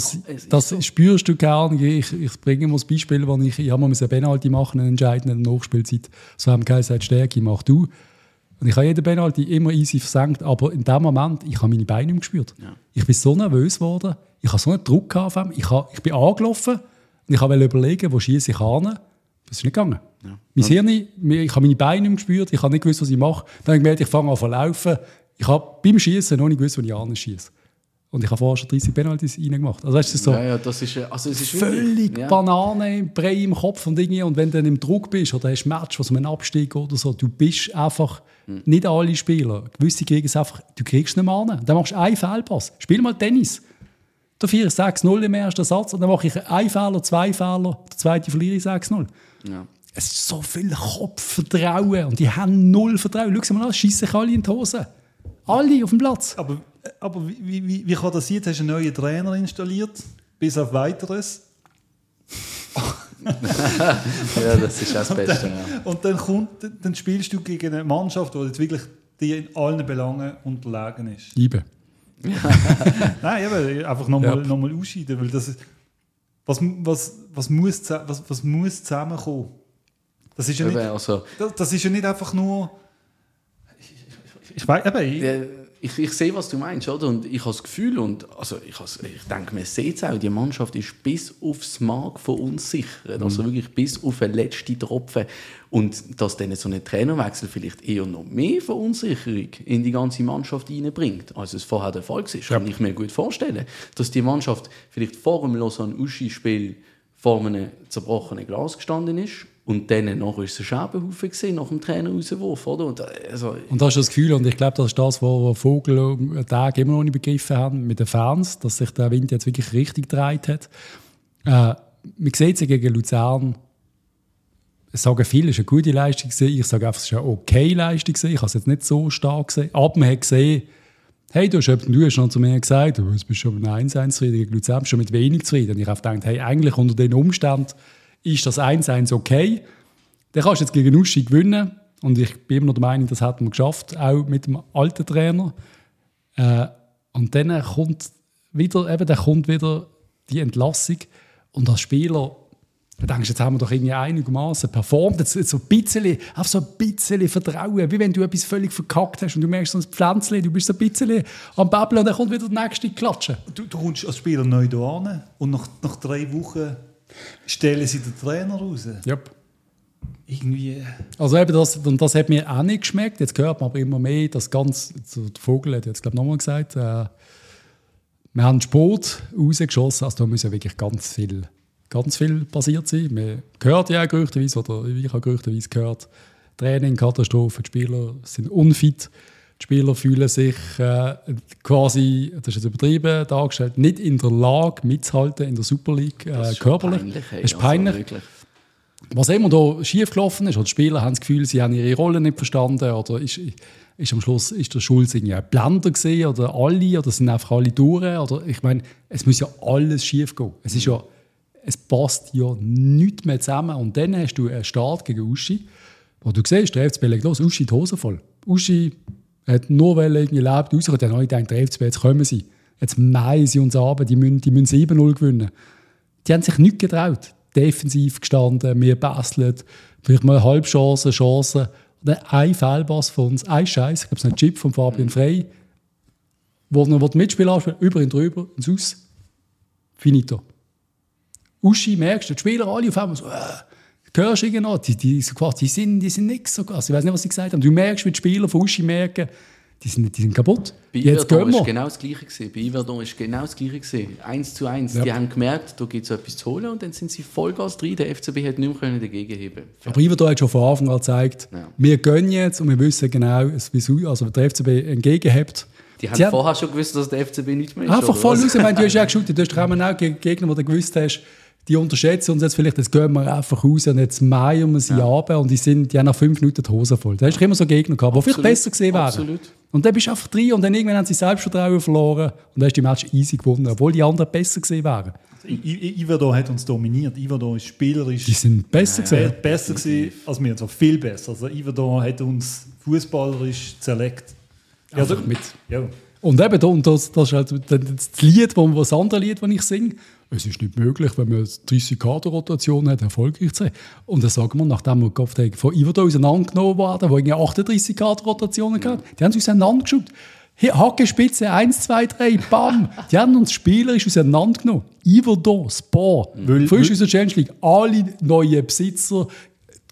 das spürst du gerne. Ich bringe mal das Beispiel, wo ich habe eine Penalty machen, einen entscheidenden Nachspielzeit. So haben Kaiser gesagt, Stärke, mach du. Und ich habe jeden Penalty immer easy versenkt, aber in dem Moment, ich habe meine Beine nicht mehr gespürt. Ja. Ich bin so nervös geworden, ich habe so einen Druck auf mich, ich bin angelaufen und ich wollte überlegen, wo schiesse ich hin. Das ist nicht gegangen. Ja. Mein Hirn, ich habe meine Beine nicht mehr gespürt, ich habe nicht gewusst, was ich mache. Dann habe ich gemerkt, ich fange an zu laufen. Ich habe beim Schießen noch nicht gewusst, wo ich hinschiesse. Und ich habe vorher schon 30 Penaltys reingemacht. Also weißt du, so das ist völlig Banane im Brei im Kopf und Dinge. Und wenn du dann im Druck bist oder hast ein Match, was um einen Abstieg oder so, du bist einfach nicht alle Spieler. Gewisse kriegen es einfach, du kriegst es nicht mehr an. Dann machst du einen Fehlpass. Spiel mal Tennis. Da 4-6-0 im ersten Satz und dann mache ich einen Fehler, zwei Fehler, der zweite verliere ich 6-0. Ja. Es ist so viel Kopfvertrauen und die haben null Vertrauen. Schau mal an, schiessen alle in die Hose. Alle auf dem Platz. Aber wie kann das jetzt? Hast du einen neuen Trainer installiert? Bis auf Weiteres. Ja, das ist auch das Beste. Und dann spielst du gegen eine Mannschaft, die jetzt wirklich dir in allen Belangen unterlegen ist. Liebe. Nein, einfach nochmal ausscheiden. Weil das ist, was muss zusammenkommen? Das ist ja nicht, das ist ja nicht einfach nur... Ich weiß, ich sehe, was du meinst, oder? Und ich habe das Gefühl, ich denke, man sieht es auch, die Mannschaft ist bis aufs Mark verunsichert, also wirklich bis auf den letzten Tropfen. Und dass dann so ein Trainerwechsel vielleicht eher noch mehr Verunsicherung in die ganze Mannschaft hineinbringt, als es vorher der Fall war, kann ich mir gut vorstellen. Dass die Mannschaft vielleicht vor dem Lausanne-Ouchy-Spiel vor einem zerbrochenen Glas gestanden ist. Und dann war es ein Scherbenhaufen gewesen, nach dem Trainerauswurf. Oder? Und das ist das Gefühl, und ich glaube, das ist das, was Vogel am Tag immer noch nicht begriffen haben, mit den Fans, dass sich der Wind jetzt wirklich richtig gedreht hat. Man sieht es ja gegen Luzern. Es sagen viele, es war eine gute Leistung. Ich sage einfach, es war eine okay Leistung. Ich habe es jetzt nicht so stark gesehen. Aber man hat gesehen, hey, du hast schon zu mir gesagt, du bist schon mit 1-1 zufrieden gegen Luzern, bist schon mit wenig zufrieden. Und ich habe gedacht, hey, eigentlich unter den Umständen, ist das 1-1 okay? Dann kannst du jetzt gegen Ouchy gewinnen. Und ich bin immer noch der Meinung, das hätten wir geschafft, auch mit dem alten Trainer. Und dann kommt wieder die Entlassung. Und als Spieler, da denkst du, jetzt haben wir doch irgendwie einigermaßen performt. Jetzt so ein bisschen Vertrauen. Wie wenn du etwas völlig verkackt hast und du merkst so ein Pflänzchen, du bist so ein bisschen am Babbeln und dann kommt wieder der nächste Klatschen. Du kommst als Spieler neu hier hin und nach 3 Wochen... stellen sie den Trainer raus? Yep. Irgendwie. Also eben das hat mir auch nicht geschmeckt. Jetzt hört man aber immer mehr, dass ganz. Der Vogel hat jetzt, glaube ich, nochmal gesagt, wir haben Sport rausgeschossen. Also da muss ja wirklich ganz viel passiert sein. Man hört ja auch gerüchteweise, oder ich habe gerüchteweise gehört, Training, Katastrophe, die Spieler sind unfit. Die Spieler fühlen sich quasi, das ist jetzt übertrieben dargestellt, nicht in der Lage mitzuhalten in der Super League körperlich. Das ist peinlich. Was immer da schief gelaufen ist, oder die Spieler haben das Gefühl, sie haben ihre Rolle nicht verstanden, oder ist am Schluss ist der Schulz irgendwie ein Blender gewesen, oder sind einfach alle durch, oder ich meine, es muss ja alles schief gehen. Es passt ja nichts mehr zusammen. Und dann hast du einen Start gegen Ouchy, wo du siehst, der FC legt los, Ouchy die Hose voll. Ouchy hat nur irgendwie lebt rausgekommen. Dann habe ich gedacht, der FCB, jetzt kommen sie. Jetzt meien sie uns ab, die müssen 7-0 gewinnen. Die haben sich nichts getraut. Defensiv gestanden, wir basteln, Vielleicht mal eine Halbchance, eine Chance. Ein Fehlpass von uns, ein Scheiß. Ich glaube, es ist ein Chip von Fabian Frey, wo er noch mitspielen will, über ihn drüber, ins Haus. Finito. Uschi, merkst du, die Spieler alle auf einmal so, du hörst irgendwo, die sind nichts so krass. Ich weiß nicht, was sie gesagt haben. Du merkst, wie die Spieler von Uschi merken, die sind kaputt. Bei Yverdon war genau das Gleiche. Bei Yverdon war genau das Gleiche. 1:1. Ja. Die haben gemerkt, da gibt es etwas zu holen und dann sind sie Vollgas drin. Der FCB hat nicht mehr dagegen heben. Aber Yverdon hat schon von Anfang an gezeigt, wir gehen jetzt und wir wissen genau, also der FCB entgegenhebt. Sie haben vorher schon gewusst, dass der FCB nicht mehr ist. Einfach voll raus. Ich meine, du hast ja auch geschaut, du hast auch gegen Gegner, die du gewusst hast, die unterschätzen uns jetzt vielleicht, jetzt gehen wir einfach raus und jetzt meiern wir sie ab und die haben nach 5 Minuten die Hose voll. Da hast du immer so Gegner gehabt, die vielleicht besser gesehen wären. Absolut. Und dann bist du einfach drin und dann irgendwann haben sie Selbstvertrauen verloren und dann hast du die Match easy gewonnen, obwohl die anderen besser gesehen wären. Yverdon hat uns dominiert. Yverdon ist spielerisch. Die sind besser gesehen. Besser gewesen als wir, also viel besser. Also Yverdon hat uns fußballerisch zerlegt. Also, mit. Ja. Und eben, das ist halt das Lied, das andere Lied, das ich singe. Es ist nicht möglich, wenn man 30 Kaderrotation hat, erfolgreich zu sein. Und dann sagen wir, nachdem wir oft von Yverdon auseinandergenommen wurden, die 38 Kaderrotationen hatten, die haben uns auseinandergeschaut. Hey, Hackenspitze, 1, 2, 3, bam! Die haben uns spielerisch auseinandergenommen. Yverdon, Spa, frisch aus der Champions League, alle neuen Besitzer,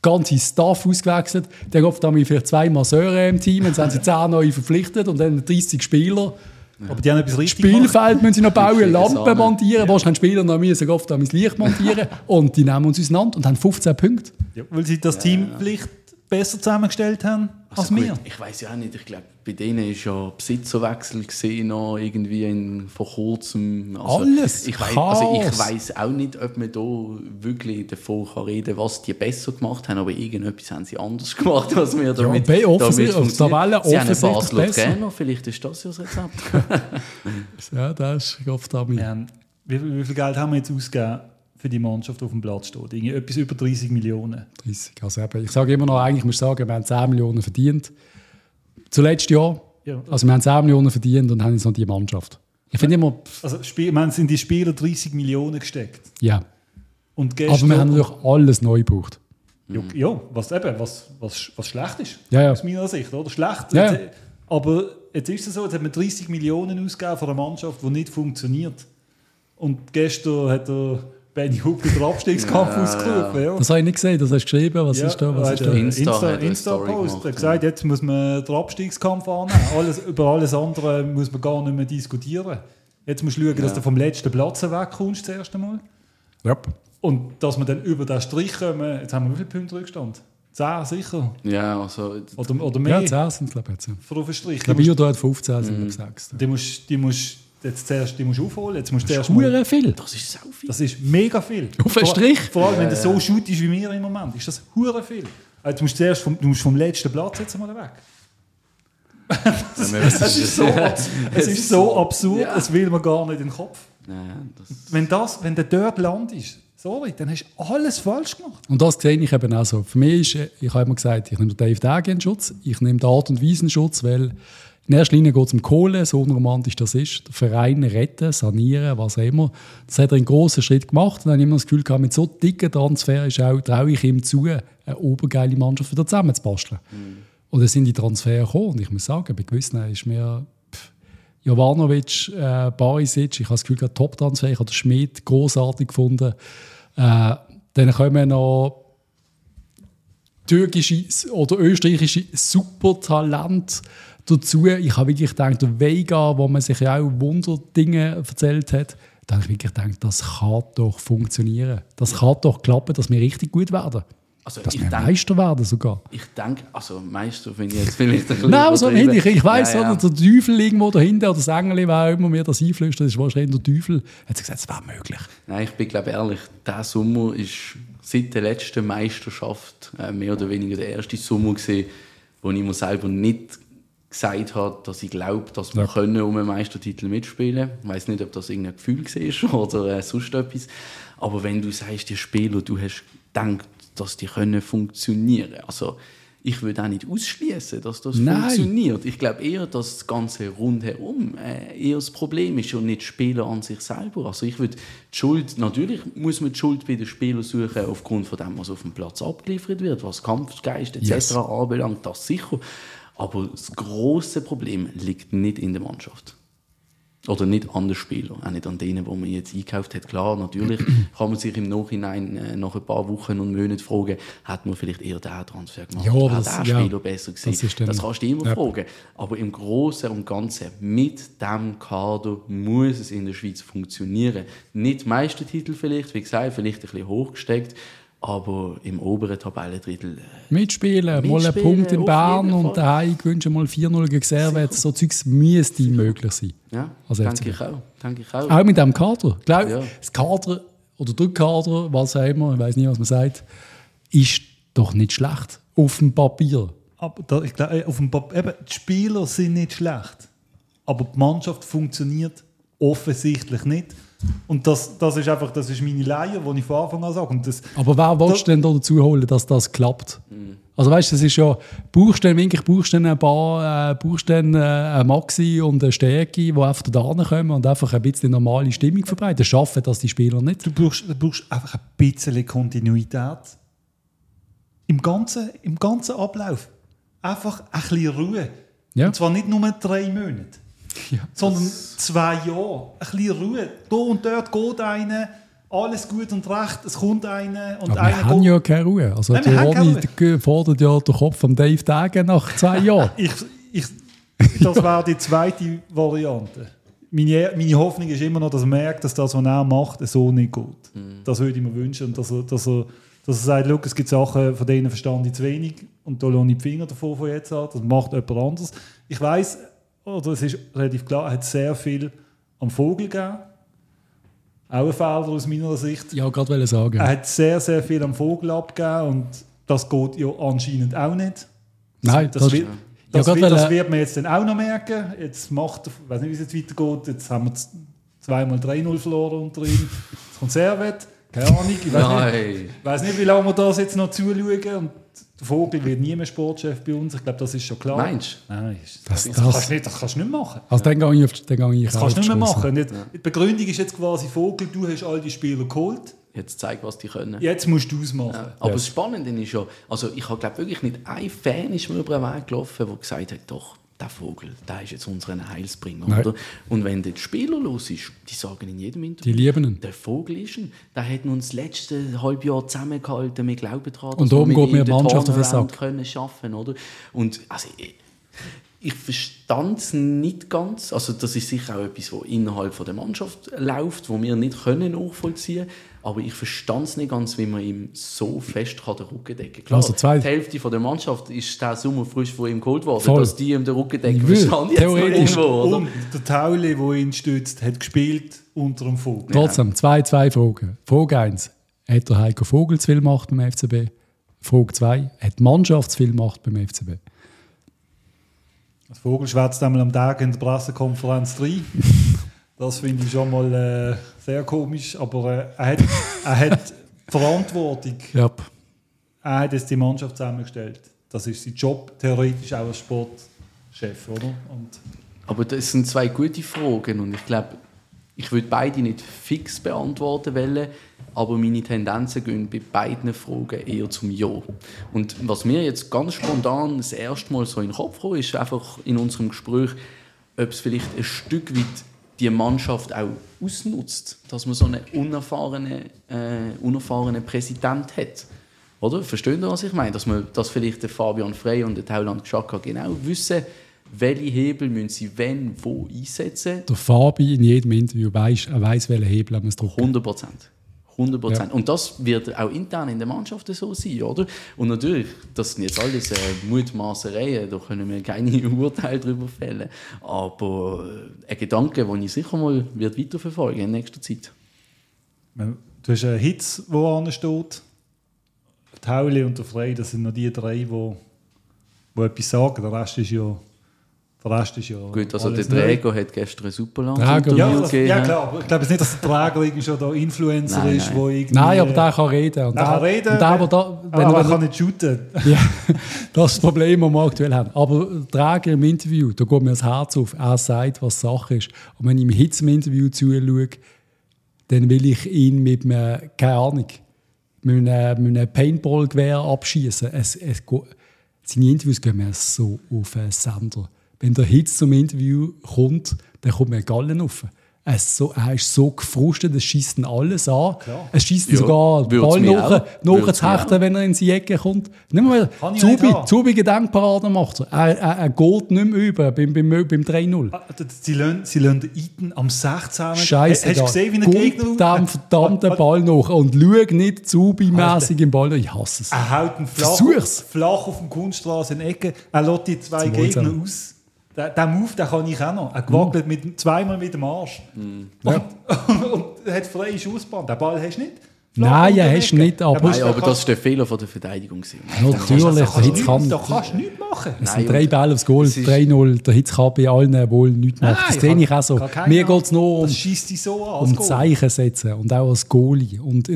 ganze Staff ausgewechselt. Dann haben wir vielleicht 2 Masseure im Team, jetzt haben sie 10 neue verpflichtet und dann 30 Spieler. Ja. Aber die haben etwas richtig Spielfeld gemacht. Müssen sie noch bauen, Lampen montieren. Ja. Wahrscheinlich haben Spieler noch müssen oft an mein Licht montieren. Und die nehmen uns auseinander und haben 15 Punkte. Ja, weil sie das Team vielleicht besser zusammengestellt haben als wir. Gut, ich weiss ja auch nicht. Ich glaube, bei denen ist ja Besitzerwechsel gesehen noch irgendwie vor kurzem. Also, alles ich weiss auch nicht, ob man da wirklich davon reden kann, was die besser gemacht haben. Aber irgendetwas haben sie anders gemacht, was wir damit funktioniert. Sie haben einen Basler Trainer, vielleicht ist das ja das Rezept. Ja, das ist oft damit. Wie viel Geld haben wir jetzt ausgegeben? Für die Mannschaft auf dem Platz steht. Etwas über 30 Millionen. 30, also eben, ich sage immer noch, eigentlich muss ich sagen, wir haben 10 Millionen verdient. Zuletzt ja. Also wir haben 10 Millionen verdient und haben jetzt noch die Mannschaft. Ich finde immer... Also wir haben in die Spieler 30 Millionen gesteckt. Ja. Und aber wir haben natürlich alles neu gebraucht. Ja, was schlecht ist. Ja. Aus meiner Sicht, oder? Schlecht. Ja. Aber jetzt ist es so, jetzt hat man 30 Millionen ausgegeben für eine Mannschaft, die nicht funktioniert. Und gestern hat er... Benny Huckel den Abstiegskampf ausgerufen. Ja. Das habe ich nicht gesehen, das hast du geschrieben. Was ist da? Was ist da? Insta-Post. Er hat gesagt, jetzt muss man den Abstiegskampf annehmen. Über alles andere muss man gar nicht mehr diskutieren. Jetzt musst du schauen, dass du vom letzten Platz wegkommst, das erste Mal. Ja. Und dass wir dann über den Strich kommen. Jetzt haben wir wie viele Punkte Rückstand? 10 sicher. Ja, also... Oder mehr. Ja, 10 sind es, glaube ich. Für auf den Strich. Ich glaube, ich habe 15, sind 6. Die musst jetzt zuerst, die musst du aufholen. Jetzt musst das ist sehr viel. Das ist so viel. Das ist mega viel. Auf einen Strich. Vor allem, wenn du so shootest wie wir im Moment, ist das sehr viel. Also, du musst vom letzten Platz jetzt mal weg. Das ist so absurd, das will man gar nicht in den Kopf. Nein, wenn der dort Land ist, sorry, dann hast du alles falsch gemacht. Und das sehe ich eben auch so. Für mich ist, ich habe immer gesagt, ich nehme den Dave Degen in Schutz, ich nehme die Art und Weise in Schutz, weil in erster Linie geht es um Kohle, so unromantisch das ist. Den Verein retten, sanieren, was auch immer. Das hat er einen grossen Schritt gemacht. Und dann habe ich immer das Gefühl gehabt, mit so dicken Transfers traue ich ihm zu, eine obergeile Mannschaft wieder zusammenzubasteln. Und dann sind die Transfers gekommen. Und ich muss sagen, bei gewissen ist mir Jovanović, Barišić, ich habe das Gefühl gehabt, Top-Transfer. Ich habe den Schmidt grossartig gefunden. Dann kommen noch türkische oder österreichische Supertalente dazu. Ich habe wirklich gedacht, der Veiga, wo man sich ja auch Wunderdinge erzählt hat, da habe ich wirklich gedacht, das kann doch funktionieren. Das kann doch klappen, dass wir richtig gut werden. Also dass wir Meister werden sogar. Ich denke, also Meister finde ich jetzt vielleicht ein bisschen... Nein, so nicht. Ich weiss, der Teufel irgendwo dahinter, oder das Engel, wer immer mir das einflüstert, ist wahrscheinlich der Teufel. Er hat gesagt, es wäre möglich. Nein, ich bin glaube ehrlich, dieser Sommer ist seit der letzten Meisterschaft mehr oder weniger der erste Sommer gewesen, wo ich mir selber nicht gesagt hat, dass ich glaube, dass wir können um einen Meistertitel mitspielen können. Ich weiss nicht, ob das irgendein Gefühl war oder sonst etwas. Aber wenn du sagst, die Spieler, du hast gedacht, dass die können funktionieren. Also ich würde auch nicht ausschließen, dass das funktioniert. Ich glaube eher, dass das Ganze rundherum eher das Problem ist und nicht die Spieler an sich selber. Also ich würde die Schuld, natürlich muss man die Schuld bei den Spielern suchen, aufgrund von dem, was auf dem Platz abgeliefert wird, was Kampfgeist etc. anbelangt, das sicher. Aber das grosse Problem liegt nicht in der Mannschaft. Oder nicht an den Spielern, auch nicht an denen, die man jetzt eingekauft hat. Klar, natürlich kann man sich im Nachhinein nach ein paar Wochen und Monaten fragen, hat man vielleicht eher diesen Transfer gemacht, hat dieser Spieler besser gewesen. Das kannst du immer fragen. Aber im Großen und Ganzen, mit diesem Kader muss es in der Schweiz funktionieren. Nicht Meistertitel vielleicht, wie gesagt, vielleicht ein bisschen hochgesteckt, aber im oberen Tabellendrittel mitspielen, mal einen Punkt in Bern und daheim wünschen mal 4-0 gegen Servette. So Zeugs müsste möglich sein. Ja, also denke ich auch. Auch mit diesem Kader. Glaub, ja. Das Kader oder Drückkader, was auch immer, ich weiss nicht, was man sagt, ist doch nicht schlecht auf dem Papier. Aber da, ich glaube, auf dem Papier, eben, die Spieler sind nicht schlecht, aber die Mannschaft funktioniert offensichtlich nicht. Und das ist einfach, das ist meine Leier, die ich von Anfang an sage. Und das, aber wer willst du denn da dazu holen, dass das klappt? Mhm. Also weißt du, das ist ja, brauchst du denn ein paar, ein Maxi und eine Stärke, die einfach da kommen und einfach ein bisschen normale Stimmung verbreiten. Schaffen das die Spieler nicht. Du brauchst einfach ein bisschen Kontinuität. Im ganzen Ablauf. Einfach ein bisschen Ruhe. Ja. Und zwar nicht nur 3 Monate. Ja, sondern 2 Jahre. Ein bisschen Ruhe. Da und dort geht einer, alles gut und recht, es kommt einer. Und aber wir haben ja keine Ruhe. Also nein, der Ronny fordert ja den Kopf von Dave Degen nach 2 Jahren. Das wäre die zweite Variante. Meine Hoffnung ist immer noch, dass er merkt, dass das, was er macht, so nicht geht. Mhm. Das würde ich mir wünschen. Und dass er sagt, schau, es gibt Sachen, von denen verstand ich zu wenig. Und da lasse ich die Finger davon von jetzt an. Das macht jemand anders. Ich weiss, oder es ist relativ klar, er hat sehr viel am Vogel gegeben. Auch ein Fehler aus meiner Sicht. Ja, gerade wollte ich sagen. Er hat sehr, sehr viel am Vogel abgegeben und das geht ja anscheinend auch nicht. Nein, das wird man jetzt dann auch noch merken. Jetzt macht, ich weiß nicht, wie es jetzt weitergeht, jetzt haben wir 2x 3-0 verloren unter ihm. Jetzt kommt Servette, keine Ahnung. Ich weiß nicht, wie lange wir das jetzt noch zuschauen. Und der Vogel wird nie mehr Sportchef bei uns. Ich glaube, das ist schon klar. Meinst du? Nein, das kannst du nicht machen. Also dann gehe ich auf die Schluss. Das kannst du nicht mehr machen. Nicht, ja. Die Begründung ist jetzt quasi, Vogel, du hast all die Spieler geholt. Jetzt zeig, was die können. Jetzt musst du es machen. Ja. Aber das Spannende ist ja, also ich glaube wirklich nicht, ein Fan ist mir über den Weg gelaufen, der gesagt hat, doch, der Vogel, der ist jetzt unseren Heilsbringer. Oder? Und wenn der Spieler los ist, die sagen in jedem Interview, die lieben ihn. Der Vogel ist ihn. Der hat uns das letzte Halbjahr zusammengehalten. Wir glauben daran, dass wir mit ihm die Mannschaft können schaffen können. Und also, ich verstand es nicht ganz. Also, das ist sicher auch etwas, was innerhalb von der Mannschaft läuft, das wir nicht nachvollziehen können. Aber ich verstand es nicht ganz, wie man ihm so fest den Rücken decken kann. Klar, also die Hälfte von der Mannschaft ist der Sommer frisch von ihm geholt worden, voll. Dass die ihm den Rücken decken. Verstand theoretisch jetzt irgendwo, oder? Und der Taulant, der ihn stützt, hat gespielt unter dem Vogel. Trotzdem, zwei Fragen. Frage 1, hat der Heiko Vogel zu viel Macht beim FCB? Frage 2, hat die Mannschaft zu viel Macht beim FCB? Das Vogel schwätzt einmal am Tag in der Pressekonferenz 3. Das finde ich schon mal sehr komisch, aber er hat Verantwortung. Yep. Er hat jetzt die Mannschaft zusammengestellt. Das ist sein Job, theoretisch auch als Sportchef, oder? Aber das sind 2 gute Fragen und ich glaube, ich würde beide nicht fix beantworten wollen, aber meine Tendenzen gehen bei beiden Fragen eher zum Ja. Und was mir jetzt ganz spontan das erste Mal so in den Kopf kam, ist einfach in unserem Gespräch, ob es vielleicht ein Stück weit die Mannschaft auch ausnutzt, dass man so einen unerfahrenen Präsident hat. Oder? Versteht ihr, was ich meine? Dass vielleicht der Fabian Frey und der Taulant Xhaka genau wissen, welche Hebel müssen sie wann, wo einsetzen. Der Fabi in jedem Interview weiss, welchen Hebel man drücken. 100%. Ja. Und das wird auch intern in der Mannschaft so sein, oder? Und natürlich, das sind jetzt alles Mutmaßereien, da können wir keine Urteile darüber fällen. Aber ein Gedanke, den ich sicher mal weiterverfolgen in nächster Zeit. Du hast einen Hitz, der ansteht. Die Hauli und der Frey, das sind noch die 3, die etwas sagen. Der Rest ist ja... Der Rest ist ja... Gut, also der Träger hat gestern super lang gegeben. Ja, klar. Ich glaube nicht, dass der Träger irgendwie schon der Influencer ist, der irgendwie... Nein, aber der kann reden. Und der kann reden, und der, aber er kann nicht shooten. Ja, das ist das Problem, das wir aktuell haben. Aber der Träger im Interview, da geht mir das Herz auf. Er sagt, was Sache ist. Und wenn ich ihm Hitz im Interview zuschaue, dann will ich ihn mit einem, keine Ahnung, mit einem Paintball-Gewehr abschießen. Seine Interviews gehen mir so auf den Sender. Wenn der Hitz zum Interview kommt, dann kommt mir Gallen auf. Er ist so gefrustet, es schießt ihn alles an. Klar. Es schießt ihn sogar den Ball nachher zu hechten, wenn er in die Ecke kommt. Zubi Gedenkparaden macht er. Er geht nicht mehr über beim 3-0. Sie lassen Eiten am 16. Scheiße. Hast du gesehen, wie ein Gegner... dem verdammten Ball nach und schau nicht Zubi-mässig im Ball nach. Ich hasse es. Er haut ihn flach auf dem Kunststrasse in die Ecke. Er lässt die zwei Gegner aus. Den Move den kann ich auch noch. Er gewackelt zweimal mit dem Arsch. Und hat freie Schussbahn. Den Ball hast du nicht. Nein, hast du nicht. Aber das war der Fehler von der Verteidigung. Natürlich. Da kannst du nichts machen. Es sind 3 Bälle aufs Goal, 3-0. Der Hitz kann bei allen wohl nichts machen. Das sehe ich auch so. Mir geht es nur um Zeichen setzen und auch als Goalie. Und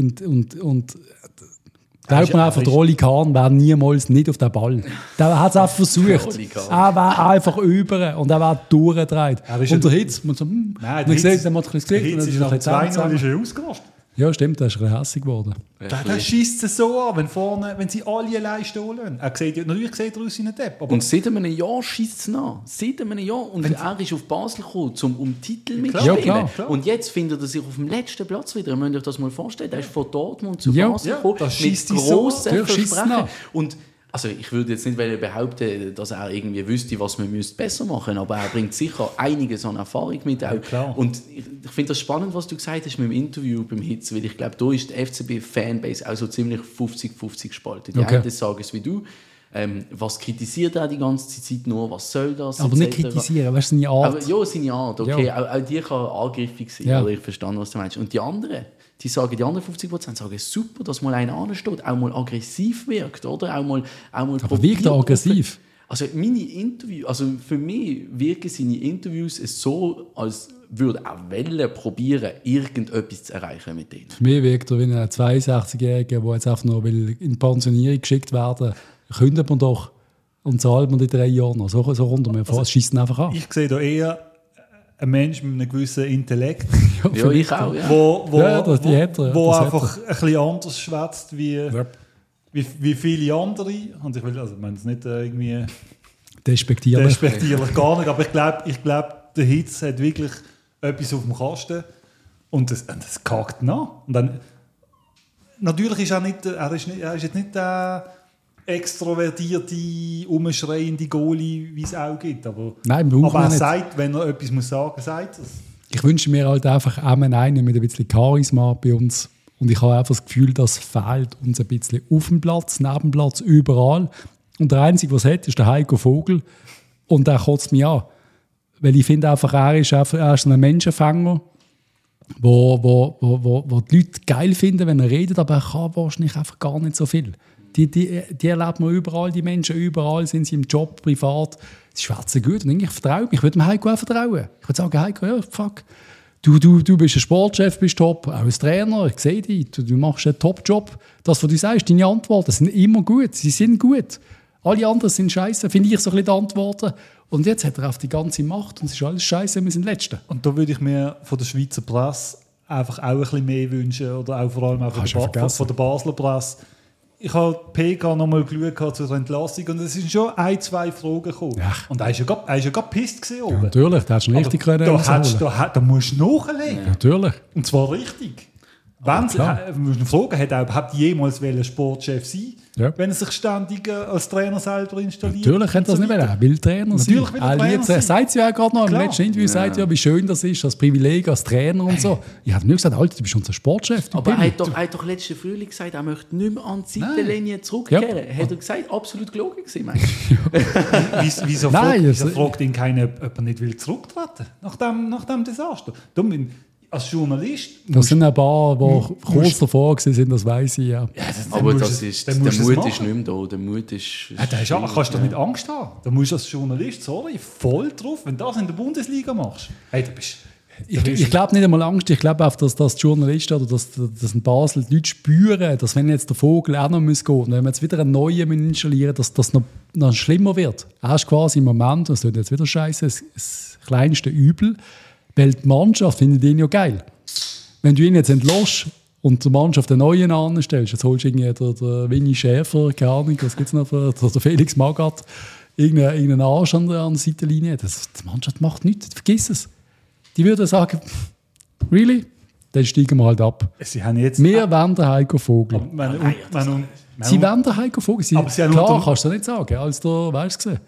glaubt man einfach, der Rolli Kahn wäre niemals nicht auf den Ball. Der hat es auch versucht. Er war einfach über und er war durchgedreht. Und der Hitz, man so, nein, der Hitz ist nach 2-0 ist er ausgerastet. Ja, stimmt, der ist hässig geworden. Der schießt es so an, wenn sie alle allein stehen lassen. Natürlich sieht er aus seinen Depp. Und seit einem Jahr schießt es nach. Seit einem Jahr. Und er ist auf Basel gekommen, um Titel mitzuspielen. Ja, klar. Und jetzt findet er sich auf dem letzten Platz wieder. Ihr müsst euch das mal vorstellen. Er ist von Dortmund zu Basel gekommen. Das mit grossen Versprechen. Und also ich würde jetzt nicht behaupten, dass er irgendwie wüsste, was man besser machen müsste, aber er bringt sicher einiges an Erfahrung mit. Ja, klar. Und ich finde das spannend, was du gesagt hast mit dem Interview beim Hitz, weil ich glaube, da ist die FCB-Fanbase auch so ziemlich 50-50 gespalten. Die einen sagen es wie du, was kritisiert er die ganze Zeit nur, was soll das? Aber nicht kritisieren, weißt du, seine Art. Aber, ja, seine Art, okay. Ja. Auch die kann angriffig sein, weil ich verstehe, was du meinst. Und die anderen? Die anderen 50% sagen, super, dass mal einer ansteht, auch mal aggressiv wirkt, oder? Auch mal aber wirkt er aggressiv? Also für mich wirken seine Interviews so, als würde er probieren, irgendetwas zu erreichen mit denen. Für mich wirkt er wie ein 62-Jähriger, der jetzt einfach noch in Pensionierung geschickt werden will. Kündet man doch und zahlt man in 3 Jahren noch. So runter, man schießt ihn einfach an. Ich sehe da eher... ein Mensch mit einem gewissen Intellekt, ja, ich auch, ja. wo einfach ein bisschen anders schwätzt wie viele andere. Und ich will es nicht irgendwie despektierlich gar nicht, aber ich glaub, der Hitz hat wirklich etwas auf dem Kasten und das kackt nach. Und dann, natürlich ist er ist jetzt nicht der extrovertierte, umschreiende Goalie, wie es auch gibt. Aber er sagt, wenn er etwas sagen muss, sagt er es. Ich wünsche mir halt einfach einen mit ein bisschen Charisma bei uns. Und ich habe einfach das Gefühl, das fehlt uns ein bisschen auf dem Platz, neben dem Platz, überall. Und der Einzige, was es hat, ist der Heiko Vogel. Und der kotzt mich an. Weil ich finde einfach, er ist ein Menschenfänger, wo die Leute geil finden, wenn er redet, aber er kann wahrscheinlich einfach gar nicht so viel. Die erlebt man überall, die Menschen überall, sind sie im Job, privat. Sie schwätzen gut und ich vertraue mich. Ich würde dem Heiko auch vertrauen. Ich würde sagen, Heiko, du bist ein Sportchef, bist top, auch ein Trainer, ich sehe dich, du machst einen Top-Job. Das, was du sagst, deine Antworten sind immer gut, sie sind gut. Alle anderen sind scheiße, finde ich so ein bisschen die Antworten. Und jetzt hat er auf die ganze Macht und es ist alles scheiße, wir sind Letzte. Und da würde ich mir von der Schweizer Presse einfach auch ein bisschen mehr wünschen oder auch vor allem auch von der Basler Presse. Ich habe PK noch mal geschaut zur Entlassung und es sind schon 1-2 Fragen gekommen. Ja. Und er war ja gerade gepisst gewesen oben. Ja, natürlich, da hast du richtig können. Da musst du nachlegen. Ja. Natürlich. Und zwar richtig. Wenn Fragen hat er überhaupt jemals Sportchef sein, wenn er sich ständig als Trainer selber installiert. Natürlich hat er das nicht mehr. Er will Trainer sein. Er sagt es ja gerade noch im letzten Interview, sagt ja, wie schön das ist, das Privileg als Trainer und so. Ich habe nicht gesagt, Alter, du bist unser Sportchef. Aber er hat doch letzten Frühling gesagt, er möchte nicht mehr an die Seitenlinie zurückkehren. Ja. Hat er gesagt, absolut gelogen gewesen, meinst du? Wieso fragt ihn keiner, ob er nicht zurücktreten will nach dem Desaster? als Journalist... Da sind ein paar, die kurz davor waren, das weiss ich, ja. Aber das ist, der Mut ist nicht mehr da. Der Mut ist... Da kannst du doch nicht Angst haben. Da musst du als Journalist, sorry, voll drauf, wenn du das in der Bundesliga machst. Hey, da bist ich glaube nicht einmal Angst, ich glaube auch, dass die Journalisten oder dass in Basel die Leute spüren, dass wenn jetzt der Vogel auch noch muss gehen, wenn wir jetzt wieder einen neuen installieren, dass das noch schlimmer wird. Er ist quasi im Moment, das tut jetzt wieder scheiße, das kleinste Übel, weil die Mannschaft findet ihn ja geil. Wenn du ihn jetzt entlässt und die Mannschaft den neuen anstellst, jetzt holst du irgendwie den Winnie Schäfer, keine Ahnung, was gibt es noch, den Felix Magath, irgendeinen Arsch an der Seitenlinie, die Mannschaft macht nichts, vergiss es. Die würden sagen, really? Dann steigen wir halt ab. Sie haben jetzt wir wollen den Heiko Vogel. Sie wollen den Heiko Vogel. Klar, kannst du nicht sagen. Als der, weißt du,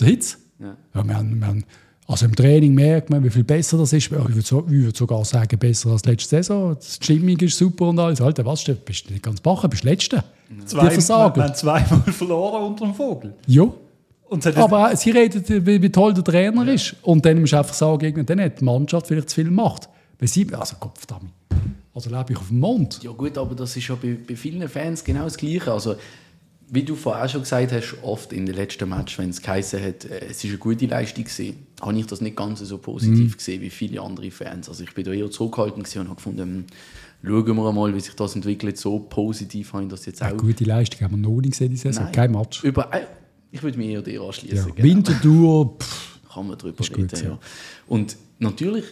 der Hitz. Ja. Ja, wir haben, also im Training merkt man, wie viel besser das ist. Ich würde sogar sagen, besser als letzte Saison. Die Stimmung ist super und alles. Alter, was, du bist nicht ganz bachen, bist Letzter. Ja. Wir haben zweimal verloren unter dem Vogel. Ja. Aber sie reden, wie toll der Trainer ist. Und dann musst du einfach sagen, dann hat die Mannschaft vielleicht zu viel Macht. Also Kopf damit. Also lebe ich auf dem Mond. Ja gut, aber das ist ja bei vielen Fans genau das Gleiche. Also, wie du vorher auch schon gesagt hast, oft in den letzten Matchen, wenn es geheißen hat, es war eine gute Leistung, habe ich das nicht ganz so positiv gesehen wie viele andere Fans. Also ich war da eher zurückhaltend und habe gefunden, schauen wir mal, wie sich das entwickelt. So positiv habe ich das jetzt auch. Eine gute Leistung haben wir noch nicht gesehen, diese Saison. Kein Match. Ich würde mich eher dir anschließen. Ja. Winterthur, kann man drüber reden. Gut, ja. Und natürlich,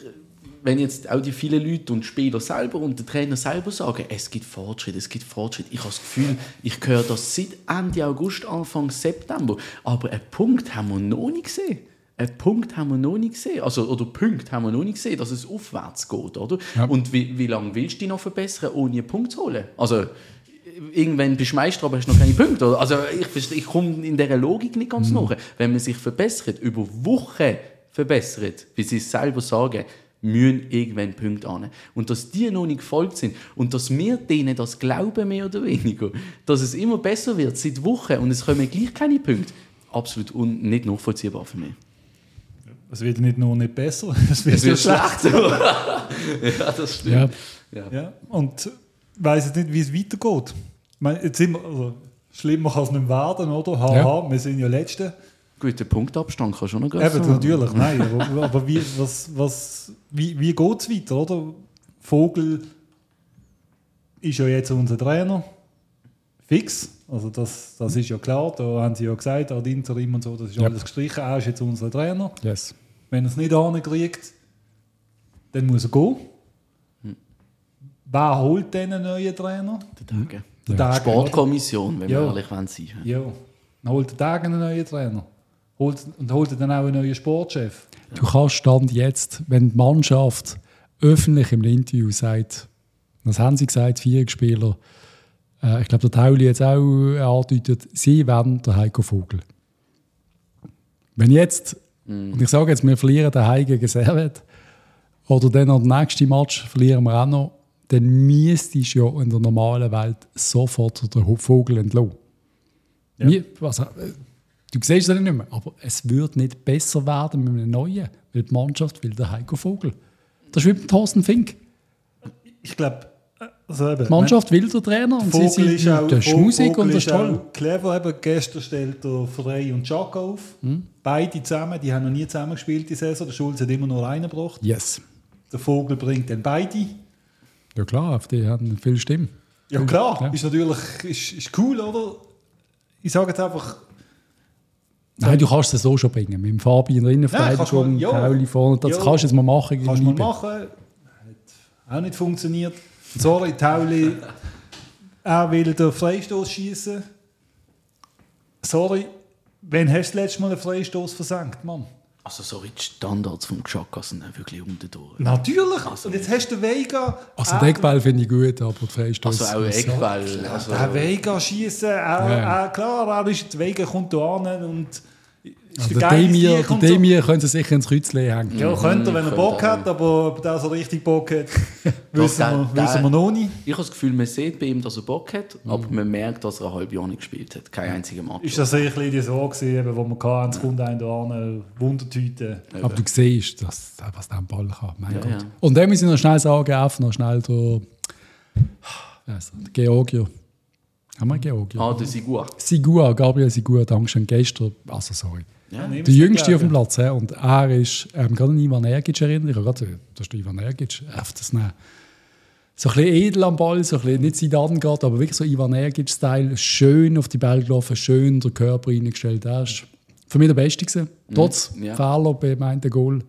wenn jetzt auch die vielen Leute und die Spieler selber und der Trainer selber sagen, es gibt Fortschritt. Ich habe das Gefühl, ich höre das seit Ende August, Anfang September. Aber einen Punkt haben wir noch nicht gesehen. Punkte haben wir noch nicht gesehen, dass es aufwärts geht. Oder? Ja. Und wie lange willst du dich noch verbessern, ohne einen Punkt zu holen? Also, irgendwann bist du Meister, aber hast noch keine Punkte. Oder? Also ich komme in dieser Logik nicht ganz nach. Wenn man sich verbessert, über Wochen verbessert, wie sie es selber sagen, müssen irgendwann Punkte an. Und dass die noch nicht gefolgt sind und dass wir denen das glauben, mehr oder weniger, dass es immer besser wird seit Wochen und es kommen gleich keine Punkte, absolut nicht nachvollziehbar für mich. Es wird nicht nur nicht besser, es wird schlechter. Ja, das stimmt. Ja. Und ich weiss jetzt nicht, wie es weitergeht. Ich meine, jetzt sind wir, also, schlimmer kann es nicht werden, oder? Ja. Wir sind ja Letzte. Gut, den Punktabstand kannst du auch noch grösser. Eben, natürlich, nein. Aber wie geht es weiter, oder? Vogel ist ja jetzt unser Trainer. Fix. Also das ist ja klar. Da haben sie ja gesagt, ad interim und so, das ist alles gestrichen. Er ist jetzt unser Trainer. Yes. Wenn er es nicht hinkriegt, dann muss er gehen. Wer holt diesen neuen Trainer? Der Degen. Sportkommission, wenn wir ehrlich sein wollen. Ja, dann holt der Degen einen neuen Trainer. Holt dann auch einen neuen Sportchef. Du kannst Stand jetzt, wenn die Mannschaft öffentlich im Interview sagt, das haben sie gesagt, 4 Spieler, ich glaube, der Tauli jetzt auch andeutet, sie wollen den Heiko Vogel. Wenn jetzt, und ich sage jetzt, wir verlieren den Heiko gegen Servette, oder dann an den nächsten Match verlieren wir auch noch, dann müsstest du ja in der normalen Welt sofort den Vogel entlassen. Ja. Du siehst es nicht mehr, aber es wird nicht besser werden mit einem neuen, weil die Mannschaft will den Heiko Vogel. Das ist wie mit Thorsten Fink. Ich glaube, also die Mannschaft will den Trainer und Vogel sie sind auch, das ist Musik Vogel und das ist toll. Clever, eben, gestern stellt der Frey und Xhaka auf. Beide zusammen, die haben noch nie zusammen gespielt diese Saison. Der Schulz hat immer nur einen gebracht. Yes. Der Vogel bringt dann beide. Ja klar, die haben viele Stimmen. Ja klar, ja. Ist natürlich ist cool, oder? Ich sage jetzt einfach... Nein, du kannst es so schon bringen. Mit dem Fabian in der Innenverteidigung, Tauli vorne. Das kannst du jetzt mal machen. Kannst du mal machen. Hat auch nicht funktioniert. Sorry, Tauli. Er will den Freistoß schießen. Sorry, wann hast du das letzte Mal einen Freistoß versenkt, Mann? Also sorry, die Standards vom Xhaka sind wirklich unten durch. Natürlich! Also, und jetzt hast du den Veiga... Also den Eckball finde ich gut, aber die Freistoß... Also auch den Eckball... Also. Den Veiga schiessen, klar, er ist... Der Veiga kommt da an und... Der Damien können Sie sicher ins Kreuz hängen. Ja, könnte er, wenn er Bock hat, aber ob er so richtig Bock hat, wissen wir noch nicht. Ich habe das Gefühl, man sieht bei ihm, dass er Bock hat, aber man merkt, dass er ein halbes Jahr nicht gespielt hat. Kein einziger Match. Ist das ein bisschen so gewesen, wo man kann, es kommt einen da an, Wundertüte. Aber du siehst, was der Ball kann. Mein Gott. Ja. Und dann muss ich noch schnell sagen, Georgio. Haben wir Georgio? Ah, der Sigua. Gabriel Sigua, danke schön. Gestern, Ja, der Jüngste auf dem Platz. Ja. Und er ist gerade an Ivan Ergic erinnert. Ich habe gerade, das ist Ivan Ergic. So ein bisschen edel am Ball, so ein bisschen, nicht Zidane gerade, aber wirklich so Ivan Ergic-Style. Schön auf die Bälle gelaufen, schön den Körper reingestellt. Er ist für mich der Beste gewesen. Trotz Fehler bei meinem Goal.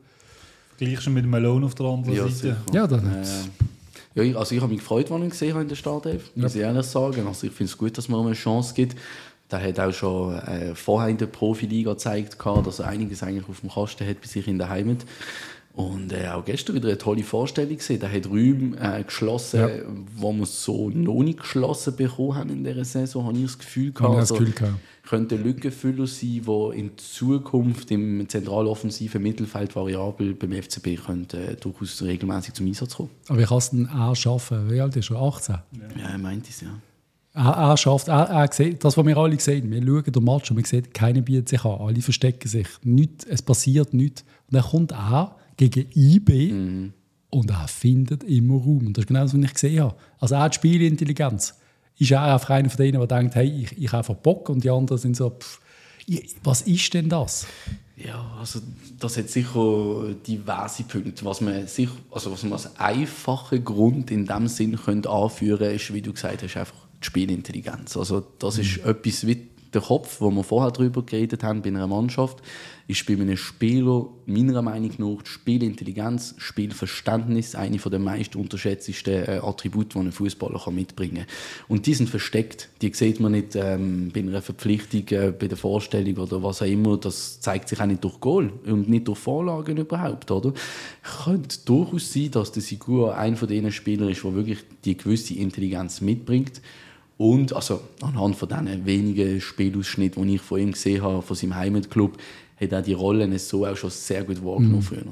Gleich schon mit Malone auf der anderen Seite. Ja, das ich habe mich gefreut, als ich ihn gesehen habe in der Startelf. Muss ich ehrlich sagen. Also ich finde es gut, dass man eine Chance gibt. Der hat auch schon vorher in der Profiliga gezeigt, dass er einiges eigentlich auf dem Kasten hat bei sich in der Heimat. Und auch gestern wieder eine tolle Vorstellung gesehen. Der hat Räume geschlossen, wo wir so noch nicht geschlossen bekommen haben in dieser Saison, habe ich das Gefühl gehabt. Könnten Lückenfüller sein, die in Zukunft im zentraloffensiven Mittelfeld variabel beim FCB durchaus regelmäßig zum Einsatz kommen. Aber wie kannst du denn auch schaffen? Wie alt ist er? 18? Ja, er meint es, ja. Er schafft, er sieht, das, was wir alle sehen. Wir schauen den Match und wir sehen, keiner bietet sich an. Alle verstecken sich. Nichts, es passiert nichts. Und dann kommt er gegen IB und er findet immer Raum. Und das ist genau das, was ich gesehen habe. Also er hat Spielintelligenz. Ist er einfach einer von denen, der denkt, hey, ich habe einfach Bock. Und die anderen sind so, was ist denn das? Ja, also das hat sicher diverse Punkte. Was man als einfachen Grund in dem Sinn könnte anführen, ist, wie du gesagt hast, einfach die Spielintelligenz. Also das ist etwas wie der Kopf, wo wir vorher darüber geredet haben, bei einer Mannschaft, ist bei einem Spieler meiner Meinung nach die Spielintelligenz, Spielverständnis eine der meist unterschätztesten Attribute, die ein Fußballer mitbringen kann. Und die sind versteckt. Die sieht man nicht bei einer Verpflichtung, bei der Vorstellung oder was auch immer. Das zeigt sich auch nicht durch Goal und nicht durch Vorlagen überhaupt. Oder? Könnte durchaus sein, dass der Sigur einer von diesen Spielern ist, der wirklich die gewisse Intelligenz mitbringt. Und also, anhand von diesen wenigen Spielausschnitten, die ich von ihm gesehen habe, von seinem Heimatclub, hat er die Rollen so auch schon sehr gut wahrgenommen früher.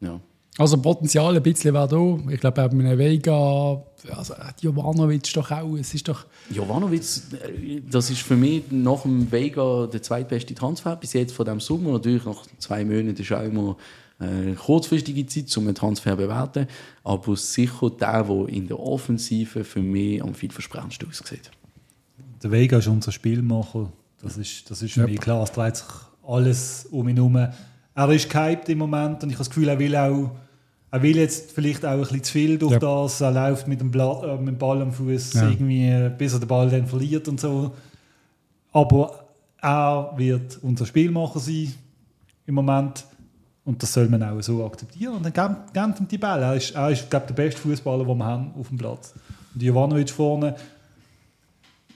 Ja. Also Potenzial ein bisschen wäre da. Ich glaube, er hat mit einem Veiga, Jovanović doch auch. Jovanović, das ist für mich nach dem Veiga der zweitbeste Transfer bis jetzt von diesem Sommer. Natürlich nach 2 Monaten ist auch immer kurzfristige Zeit, um einen Transfer zu bewerten, aber sicher der in der Offensive für mich am vielversprechendsten aussieht. Der Veiga ist unser Spielmacher, das ist für mich klar, es dreht sich alles um ihn herum. Er ist gehypt im Moment und ich habe das Gefühl, er will jetzt vielleicht auch ein bisschen zu viel durch das, er läuft mit dem Ball am Fuß irgendwie, bis er den Ball dann verliert und so. Aber er wird unser Spielmacher sein im Moment. Und das soll man auch so akzeptieren. Und dann geben ihm die Bälle. Er ist glaube ich, der beste Fußballer, den wir haben auf dem Platz. Und Jovanović vorne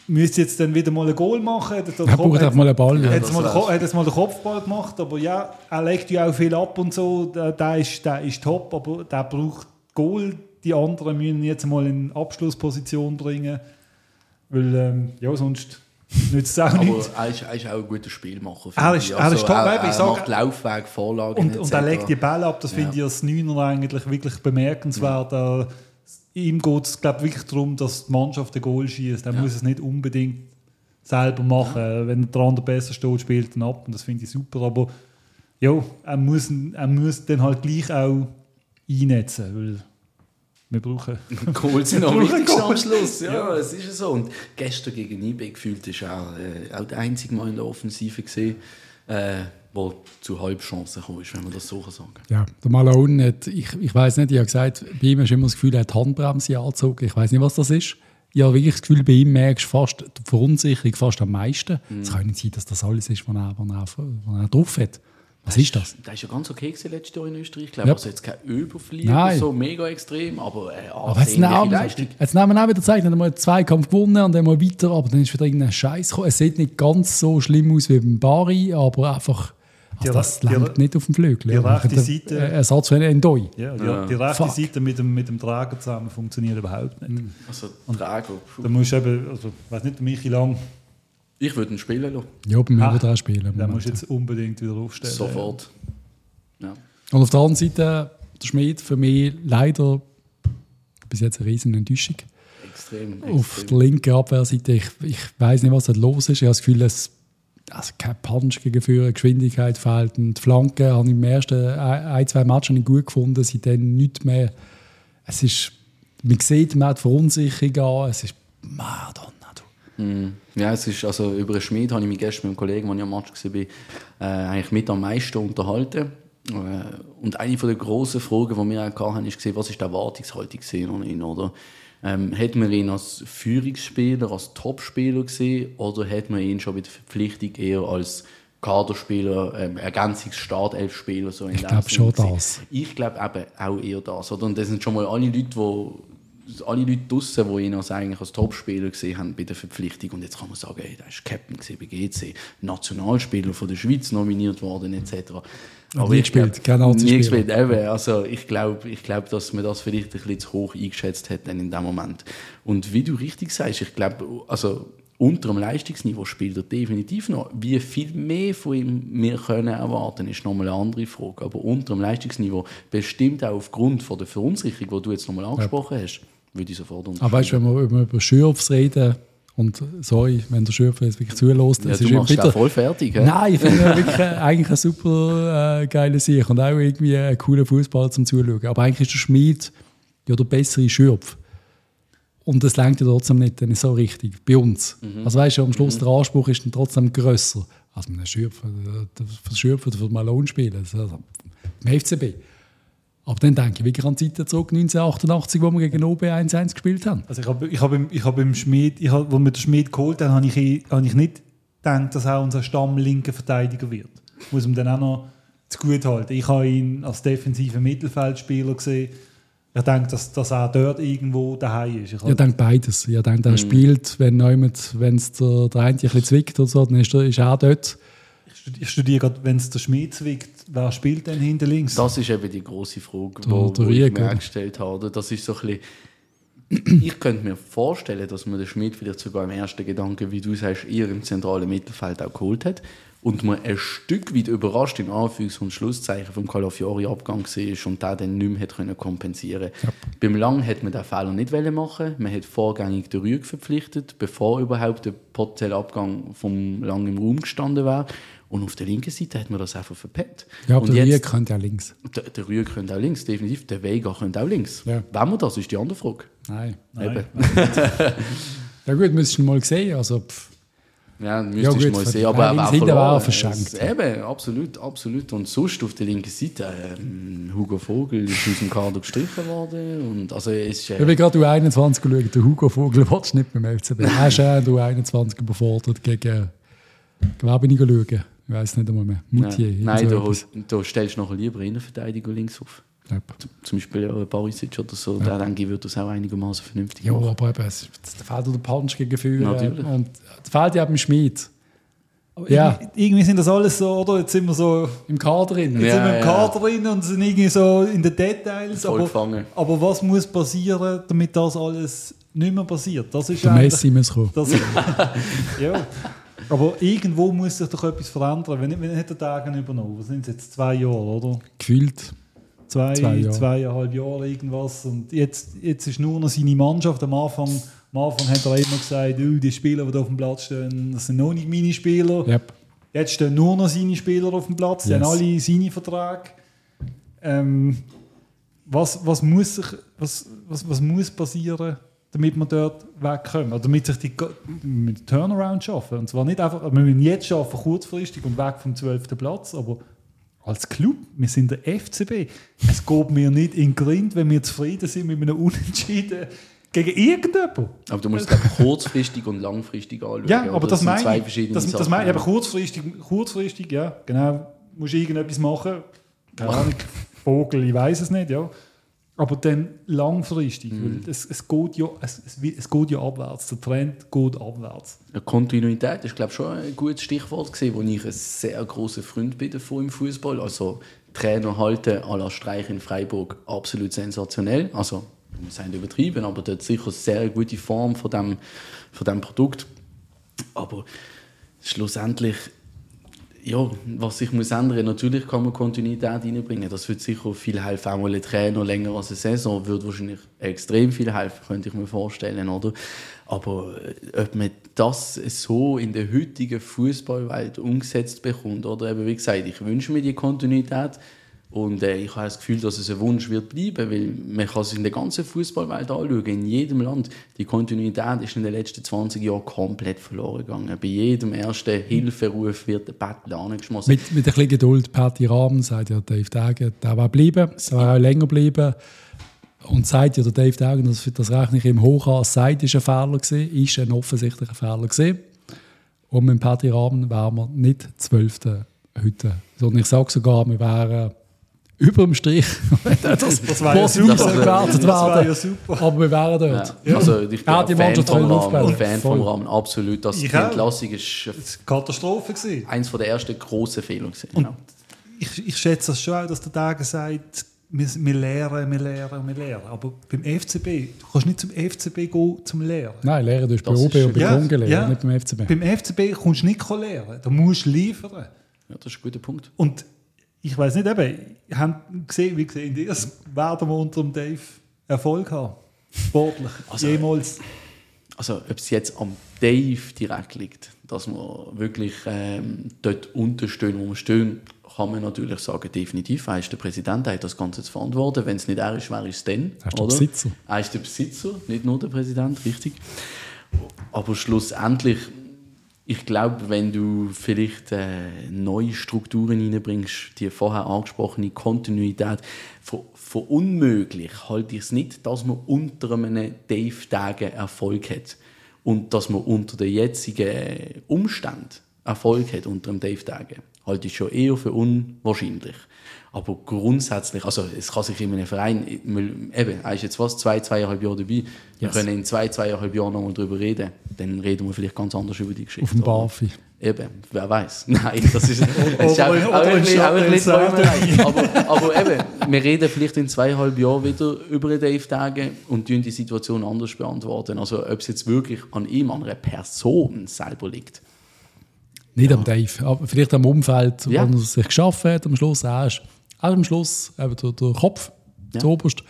müsste jetzt dann wieder mal ein Goal machen. Er braucht auch mal einen Ball. Er hat jetzt mal den Kopfball gemacht. Aber ja, er legt ja auch viel ab und so. Der ist top, aber der braucht Goal. Die anderen müssen jetzt mal in Abschlussposition bringen. Weil, sonst... Er ist auch ein guter Spielmacher. Er macht Laufweg, Vorlagen und er legt die Bälle ab. Das finde ich als Neuner eigentlich wirklich bemerkenswert. Ja. Ihm geht es wirklich darum, dass die Mannschaft ein Goal schießt. Er muss es nicht unbedingt selber machen. Ja. Wenn der andere besser steht, spielt er ab. Und das finde ich super. Aber er muss dann halt gleich auch einnetzen, weil wir brauchen Goals sind noch wichtigst am Schluss. Ja, es ist so. Und gestern gegen IB gefühlt ist auch der einzige Mal in der Offensive gesehen, wo zu Halbchancen gekommen ist, wenn man das so sagen kann. Ja, der Malone hat, ich weiss nicht, ich habe gesagt, bei ihm ist immer das Gefühl, er hat die Handbremse angezogen. Ich weiss nicht, was das ist. Ich habe wirklich das Gefühl, bei ihm merkst du fast die Verunsicherung fast am meisten. Es kann nicht sein, dass das alles ist, was er drauf hat. Was ist das? Der war ja ganz okay letztes Jahr in Österreich. Ich glaube, also jetzt kein Überflieger, so mega extrem, aber ansehnliche Leistung. Jetzt nehmen wir auch wieder Zeit, dann haben wir 2 Kampf gewonnen und dann mal weiter, aber dann ist wieder irgendein Scheiß gekommen. Es sieht nicht ganz so schlimm aus wie beim Bari, aber einfach, das langt nicht auf dem Flügel. Die rechte Seite... Ein Satz für einen Doi. Ja, die rechte Seite mit dem Träger zusammen funktioniert überhaupt nicht. Also Träger... Da musst du eben, ich weiss nicht, Michi Lang... Ich würde ihn spielen lassen. Ja, bei mir würde er auch spielen. Den musst du jetzt unbedingt wieder aufstellen. Sofort. Ja. Und auf der anderen Seite, der Schmidt für mich leider bis jetzt eine riesen Enttäuschung. Extrem. Auf der linken Abwehrseite, ich weiß nicht, was da los ist. Ich habe das Gefühl, dass also kein Punch gegen Führer, Geschwindigkeit fehlt. Und die Flanken habe ich im ersten ein, zwei Matchen nicht gut gefunden. Seitdem nichts mehr. Es ist, man sieht, man hat Verunsicherung an. Es ist Madonna. Ja, es ist, also über Schmidt habe ich mich gestern mit einem Kollegen, als ich am Match war, eigentlich mit am meisten unterhalten. Und eine der grossen Fragen, die wir auch hatten, war, was ist die Erwartungshaltung an ihn, oder? Hat man ihn als Führungsspieler, als Topspieler gesehen, oder hat man ihn schon mit der Verpflichtung eher als Kaderspieler, Ergänzungsstartelfspieler so in der Sinne? Ich glaube schon das. Ich glaube eben auch eher das. Oder? Und das sind schon mal alle Leute, die draussen, die ihn als Topspieler gesehen haben bei der Verpflichtung. Und jetzt kann man sagen, ey, der war Captain bei GC, Nationalspieler von der Schweiz nominiert worden etc. Aber ich gespielt, kein Nazi-Spiel. Also ich glaube, dass man das vielleicht ein bisschen zu hoch eingeschätzt hat in dem Moment. Und wie du richtig sagst, ich glaube, also unter dem Leistungsniveau spielt er definitiv noch. Wie viel mehr von ihm wir können erwarten, ist nochmal eine andere Frage. Aber unter dem Leistungsniveau, bestimmt auch aufgrund von der Verunsicherung, die du jetzt nochmal angesprochen hast, würde ich sofort unterschreiben. Aber weißt du, wenn wir über Schürpf reden, und sorry, wenn der Schürpf jetzt wirklich zulässt, das ja, du ist bitter. Voll fertig. He? Nein, ich finde wirklich eigentlich ein super geiler Sieg und auch irgendwie einen coolen Fußball zum Zuschauen. Aber eigentlich ist der Schmied ja der bessere Schürpf. Und das reicht ja trotzdem nicht, dann ist so richtig bei uns. Mhm. Also weißt du, am Schluss der Anspruch ist dann trotzdem grösser. Also man Schürpf, für Schürpf oder für Malone spielen, also im FCB. Aber dann denke ich wirklich an die Zeiten zurück, 1988, wo wir gegen OB 1-1 gespielt haben. Also als wir den Schmidt geholt haben, habe ich nicht gedacht, dass er unser stammlinker Verteidiger wird. Muss man dann auch noch zu gut halten. Ich habe ihn als defensiven Mittelfeldspieler gesehen. Ich denke, dass er dort irgendwo daheim ist. Ich denke beides. Ich denke, er spielt, wenn es der eine ein bisschen zwickt oder so, dann ist er auch dort. Ich studiere gerade, wenn es der Schmied zwickt, wer spielt denn hinter links? Das ist eben die grosse Frage, die ich mir gestellt habe. Das ist so ein bisschen, ich könnte mir vorstellen, dass man den Schmied vielleicht sogar im ersten Gedanken, wie du sagst, eher im zentralen Mittelfeld auch geholt hat und man ein Stück weit überrascht in Anführungs- und Schlusszeichen vom Calafiori-Abgang war und der dann nicht mehr hätte kompensieren können. Ja. Beim Lang hat man diesen Fehler nicht machen. Man hat vorgängig den Rüegg verpflichtet, bevor überhaupt der potenzielle Abgang vom Lang im Raum gestanden wäre. Und auf der linken Seite hat man das einfach verpennt. Ja, aber der Rüegg könnte auch links. Der Rüegg könnte auch links, definitiv. Der Veiga könnte auch links. Ja. Wenn man das, ist die andere Frage. Nein. Ja gut, müsstest du mal sehen. Also, ja, müsstest du mal sehen. Aber er war verschenkt. Eben, absolut. Und sonst auf der linken Seite, Heiko Vogel ist aus dem Kader gestrichen worden. Und also ist, ich bin gerade U21 geschaut. Der Heiko Vogel willst du nicht beim FCB. Er ist U21 überfordert gegen Gewerbeniger Lügen. Ich weiss nicht einmal mehr. Moutier. Nein, da stellst du noch lieber Innenverteidigung links auf. Yep. Zum Beispiel Barišić oder so. Yep. Da denke ich, würde das auch einigermaßen vernünftig machen. Ja, aber eben, es fehlt der Punch gegen Führer. Natürlich. Und es fehlt ja auch beim Schmied. Ja. Irgendwie sind das alles so, oder? Jetzt sind wir so im Kader drin. Und sind irgendwie so in den Details. Aber was muss passieren, damit das alles nicht mehr passiert? Das ist der Messi muss kommen. Ja. Aber irgendwo muss sich doch etwas verändern. Wenn hat der Degen übernommen? Was sind es jetzt? 2 Jahre, oder? Gefühlt. 2,5 Jahre irgendwas. Und jetzt ist nur noch seine Mannschaft. Am Anfang hat er immer gesagt, die Spieler, die auf dem Platz stehen, das sind noch nicht meine Spieler. Yep. Jetzt stehen nur noch seine Spieler auf dem Platz. Die haben alle seine Verträge. Was muss passieren, damit wir dort wegkommen? Also damit sich mit Turnaround schaffen. Und zwar nicht einfach, wir müssen jetzt schaffen, kurzfristig und weg vom 12. Platz. Aber als Club, wir sind der FCB. Es geht mir nicht in den Grind, wenn wir zufrieden sind mit einem Unentschieden gegen irgendjemanden. Aber du musst es kurzfristig und langfristig anschauen. Ja, aber das meine ich. Zwei verschiedene Sachen. Das meine ich. Aber kurzfristig, ja, genau. Musst du irgendetwas machen. Keine Ahnung, Vogel, ich weiß es nicht, ja. Aber dann langfristig, weil es geht ja abwärts, der Trend geht abwärts. Eine Kontinuität ist, glaube ich, schon ein gutes Stichwort gewesen, wo ich ein sehr großer Freund bin davon im Fußball. Also Trainer halten à la Streich in Freiburg, absolut sensationell. Also, wir sind übertrieben, aber das ist sicher eine sehr gute Form von diesem Produkt. Aber schlussendlich, ja, was sich muss ändern, natürlich kann man Kontinuität reinbringen. Das würde sicher viel helfen, auch mal ein Trainer länger als eine Saison, würde wahrscheinlich extrem viel helfen, könnte ich mir vorstellen, oder? Aber ob man das so in der heutigen Fußballwelt umgesetzt bekommt, oder eben wie gesagt, ich wünsche mir die Kontinuität und ich habe das Gefühl, dass es ein Wunsch wird bleiben, weil man kann es in der ganzen Fußballwelt anschauen, in jedem Land. Die Kontinuität ist in den letzten 20 Jahren komplett verloren gegangen. Bei jedem ersten Hilferuf wird der Bettler angeschmissen. Mit ein bisschen Geduld, Patty Rahm sagt ja Dave Degen, der will bleiben, der will auch länger bleiben. Und sagt ja der Dave Degen, dass das rechne ich ihm hoch an, sagt, ist ein Fehler gewesen, ist ein offensichtlicher Fehler gewesen. Und mit Patty Rahm wären wir nicht 12. heute. Sondern ich sage sogar, wir wären über dem Strich. Das war ja super. Das war ja super. Aber wir wären dort. Ja. Also, ich bin die Mannschaft Fan vom Rahmen, absolut. Das Entlassung ist eine Katastrophe gewesen. Eins der ersten grossen Fehler gewesen. Genau. Ich schätze das schon auch, dass der Degen sagt, wir lehren. Aber beim FCB, du kannst nicht zum FCB gehen, zum Lehren. Nein, Lehren tust bei OB und bei Jung lehren, nicht beim FCB. Beim FCB kannst du nicht lehren, da musst du liefern. Ja, das ist ein guter Punkt. Und ich weiss nicht, eben, haben gesehen, wie gesehen, das werden wir unter dem Dave Erfolg haben. Sportlich, also, jemals. Also, ob es jetzt am Dave direkt liegt, dass wir wirklich dort unterstehen, wo wir stehen, kann man natürlich sagen, definitiv. Er ist der Präsident, er hat das Ganze zu verantworten. Wenn es nicht er ist, wer ist es denn? Er ist der Besitzer. Er ist der Besitzer, nicht nur der Präsident, richtig. Aber schlussendlich, ich glaube, wenn du vielleicht neue Strukturen reinbringst, die vorher angesprochene Kontinuität, von unmöglich halte ich es nicht, dass man unter einem Dave-Degen Erfolg hat. Und dass man unter den jetzigen Umständen Erfolg hat, unter dem Dave-Degen. Halte ich schon eher für unwahrscheinlich. Aber grundsätzlich, also es kann sich in einem Verein, eben, er ist jetzt fast 2,5 Jahre dabei, yes. Wir können in 2,5 Jahren nochmal darüber reden, dann reden wir vielleicht ganz anders über die Geschichte. Auf dem Barfi. Eben, wer weiß. Nein, das ist aber eben, wir reden vielleicht in 2,5 Jahren wieder über den Dave Degen und die Situation anders beantworten. Also ob es jetzt wirklich an ihm, an einer Person selber liegt. Nicht am Dave, aber vielleicht am Umfeld, wo er sich geschaffen hat. Am Schluss er ist am Schluss der Kopf, zuoberst.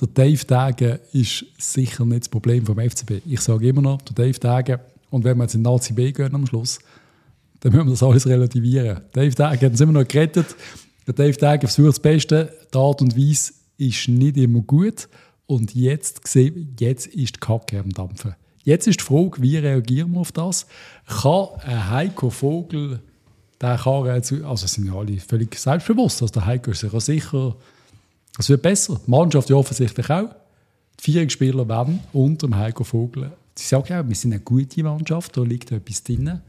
Der Dave Degen ist sicher nicht das Problem vom FCB. Ich sage immer noch, der Dave Degen, und wenn wir jetzt in den Nazi B gehen am Schluss, dann müssen wir das alles relativieren. Dave Degen hat uns immer noch gerettet. Der Dave Degen versucht das Beste. Die Art und Weise ist nicht immer gut. Und jetzt ist die Kacke am Dampfen. Jetzt ist die Frage, wie reagieren wir auf das? Kann ein Heiko Vogel, der kann, also sind ja alle völlig selbstbewusst, also der Heiko ist sich sicher, es wird besser. Die Mannschaft ja offensichtlich auch. Die Vierungsspieler werden unter dem Heiko Vogel. Sie sagen ja, wir sind eine gute Mannschaft, da liegt etwas drin.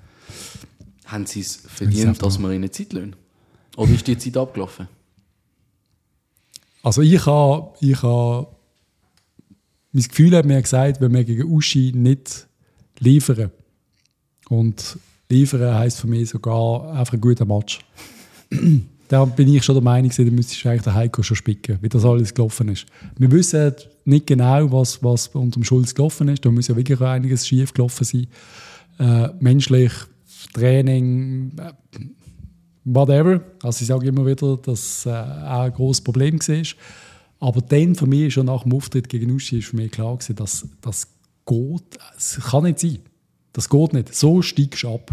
Haben sie es verdient, dass wir ihnen Zeit lassen? Oder ist die Zeit abgelaufen? Also ich habe mein Gefühl hat mir gesagt, wenn wir gegen Ouchy nicht liefern. Und liefern heisst für mich sogar einfach einen guten Match. Da bin ich schon der Meinung, da müsstest du eigentlich den Heiko schon spicken, wie das alles gelaufen ist. Wir wissen nicht genau, was unter dem Schulz gelaufen ist. Da muss ja wirklich einiges schief gelaufen sein. Menschlich, Training, whatever. Also ich sage immer wieder, dass auch ein grosses Problem war. Aber dann für mich, schon nach dem Auftritt gegen Ouchy, ist für mich klar gewesen, dass das geht. Es kann nicht sein. Das geht nicht. So steigst du ab.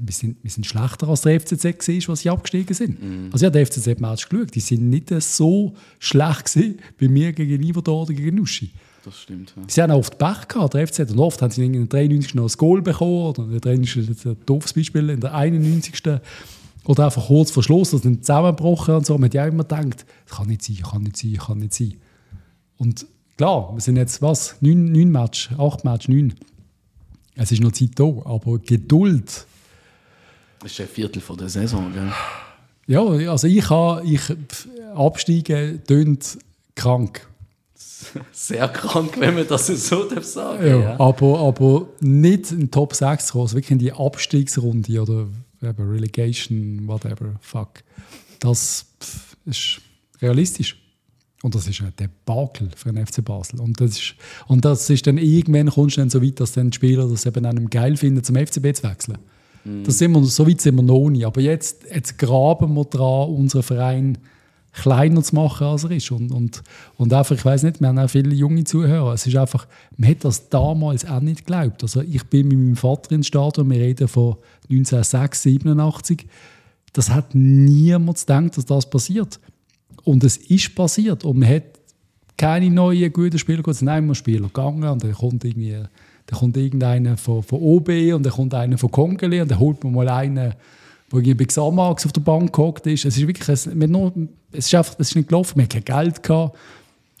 Wir sind schlechter als der FCZ war, als sie abgestiegen sind. Mm. Also ich habe den FCZ-Match geschaut. Die sind nicht so schlecht gewesen bei mir gegen Yverdon oder gegen Ouchy. Das stimmt. Ja. Sie haben auch oft Pech gehabt, der FCZ. Und oft haben sie in der 93. noch ein Goal bekommen. Oder in der 93. ist ein doofes Beispiel. In der 91. Oder einfach kurz vor Schluss, dass dann zusammengebrochen und so. Man hat ja immer gedacht, das kann nicht sein. Und klar, wir sind jetzt, 8 Matches. Es ist noch Zeit da, aber Geduld. Das ist ein Viertel von der Saison, gell? Ja, also absteigen tönt krank. Sehr krank, wenn man das so sagen ja. Aber nicht in Top 6 kommen, also wirklich in die Abstiegsrunde oder Relegation, whatever, fuck. Das ist realistisch. Und das ist ein Debakel für den FC Basel. Und das ist dann irgendwann kommst du dann so weit, dass dann die Spieler das eben einem geil finden, zum FCB zu wechseln. Das sind wir, so weit sind wir noch nicht. Aber jetzt graben wir daran, unseren Verein kleiner zu machen, als er ist. Und einfach, ich weiss nicht, wir haben auch viele junge Zuhörer. Es ist einfach, man hat das damals auch nicht geglaubt. Also ich bin mit meinem Vater ins Stadion, wir reden von 1987. Das hat niemand gedacht, dass das passiert. Und es ist passiert. Und man hat keine neuen, guten Spieler gehabt. Es sind immer Spieler gegangen und dann kommt irgendwie... Da kommt irgendeiner von OB und dann kommt einer von Congolais und dann holt man mal einen, der bei Xamax auf der Bank gehockt ist. Es ist wirklich, es ist nicht gelaufen, man hat kein Geld gehabt.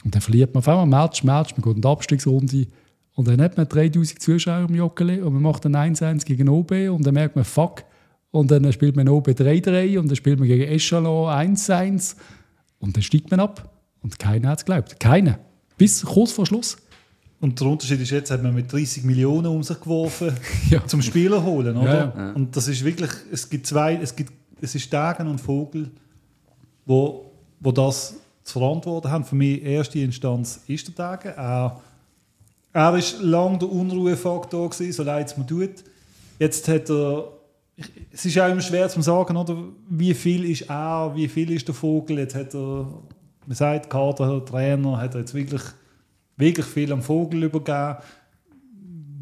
Und dann verliert man auf einmal Match, man geht in die Abstiegsrunde und dann hat man 3000 Zuschauer im Joggeli und man macht dann 1-1 gegen OB und dann merkt man, fuck, und dann spielt man OB 3-3 und dann spielt man gegen Echelon 1-1 und dann steigt man ab. Und keiner hat es geglaubt, keiner. Bis kurz vor Schluss. Und der Unterschied ist, jetzt hat man mit 30 Millionen um sich geworfen, ja, zum Spieler holen, oder? Ja. Und das ist wirklich, es ist Degen und Vogel, wo das zu verantworten haben. Für mich erste Instanz ist der Degen. Er war lange der Unruhefaktor gewesen, so leid es mir tut. Jetzt hat er, es ist auch immer schwer zu sagen, oder? Wie viel ist er, wie viel ist der Vogel? Jetzt hat er, man sagt, Kader, Trainer, hat er jetzt wirklich viel am Vogel übergeben,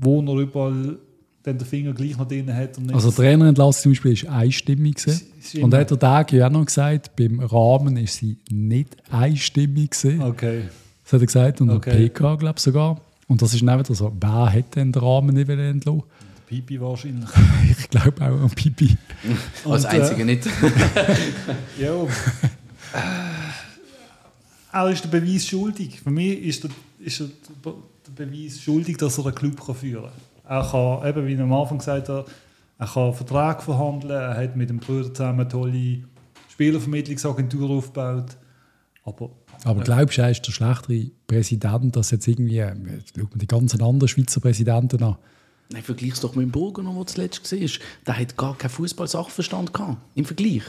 wo er überall den Finger gleich noch drin hat. Und also der Trainerentlass zum Beispiel war einstimmig. Und hat der Tag ja auch noch gesagt, beim Rahmen war sie nicht einstimmig. Okay. Das hat er gesagt, und okay. Der PK, glaube ich, sogar. Und das ist dann wieder so, wer hätte den Rahmen nicht entlassen? Pipi wahrscheinlich. Ich glaube auch an Pipi. Als einziger nicht. Jo. Er ist der Beweis schuldig. Für mich ist der Beweis schuldig, dass er einen Club führen kann. Er kann, eben wie ich am Anfang gesagt habe, er kann Verträge verhandeln, er hat mit dem Bruder zusammen eine tolle Spielervermittlungsagentur aufgebaut. Aber glaubst du, er ist der schlechtere Präsident, dass jetzt irgendwie, jetzt schaut man die ganzen anderen Schweizer Präsidenten an? Nein, vergleich es doch mit dem Burger, der zuletzt war. Der hat gar keinen Fußball-Sachverstand gehabt, im Vergleich.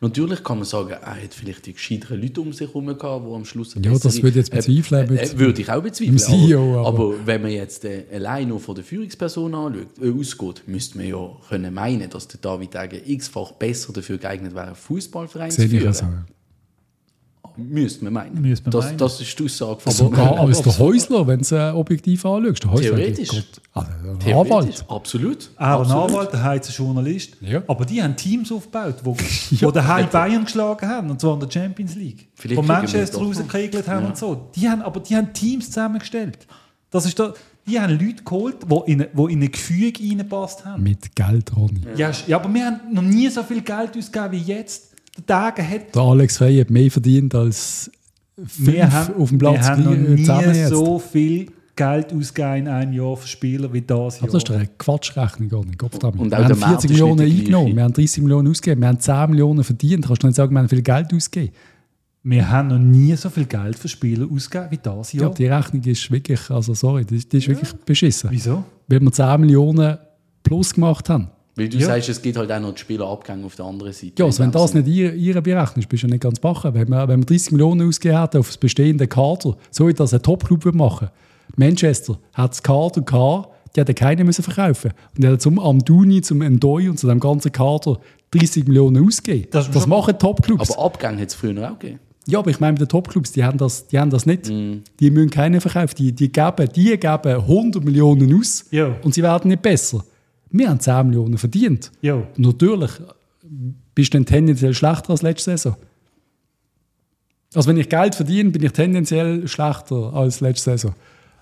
Natürlich kann man sagen, er hat vielleicht die gescheiteren Leute um sich herum gehabt, die am Schluss... Ja, das würde ich jetzt bezweifeln. Würde ich auch bezweifeln. CEO, aber wenn man jetzt allein nur von der Führungsperson ausgeht, müsste man ja können meinen, dass der David Degen x-fach besser dafür geeignet wäre, einen Fußballverein zu führen. Müsste man meinen. Das ist die Aussage von... Aber ist der Häusler, wenn du es objektiv anschaust? Theoretisch. Ein Anwalt. Absolut. Auch ein Anwalt, der heißt ein Journalist. Ja. Aber die haben Teams aufgebaut, die ja, den Heil Bayern geschlagen haben, und zwar in der Champions League. Wo Manchester rausgekegelt haben, ja, und so. Die haben Teams zusammengestellt. Das ist da, die haben Leute geholt, die in ein Gefüge reingepasst haben. Mit Geld, Ronny. Ja, aber wir haben noch nie so viel Geld ausgegeben wie jetzt. Der Alex Frey hat mehr verdient als 5 auf dem Platz. Wir haben noch nie so viel Geld ausgegeben in einem Jahr für Spieler wie das Jahr. Aber das ist eine Quatschrechnung. Wir haben 40 Millionen eingenommen, wir haben 30 Millionen ausgegeben, wir haben 10 Millionen verdient. Kannst du nicht sagen, wir haben viel Geld ausgegeben? Wir haben noch nie so viel Geld für Spieler ausgegeben wie das Jahr. Ich glaube, die Rechnung ist wirklich, die ist wirklich beschissen. Wieso? Weil wir 10 Millionen plus gemacht haben. Weil du sagst, es gibt halt auch noch die Spielerabgänge auf der anderen Seite. Ja, also wenn das nicht ihre berechnest, bist du nicht ganz bachen. Wenn wir 30 Millionen ausgegeben hätten auf das bestehende Kader, so wie das ein Top-Club machen würde. Manchester hat das Kader gehabt, die hätten keinen müssen verkaufen. Und die hätten zum Amdouni, zum Amdouni und zu dem ganzen Kader 30 Millionen ausgegeben. Das machen Top-Clubs. Aber Abgänge hat es früher auch gegeben. Ja, aber ich meine, die Top-Clubs, die haben das nicht. Mm. Die müssen keinen verkaufen. Die geben 100 Millionen aus, ja, und sie werden nicht besser. Wir haben 10 Millionen verdient. Jo. Natürlich bist du dann tendenziell schlechter als letzte Saison. Also wenn ich Geld verdiene, bin ich tendenziell schlechter als letzte Saison.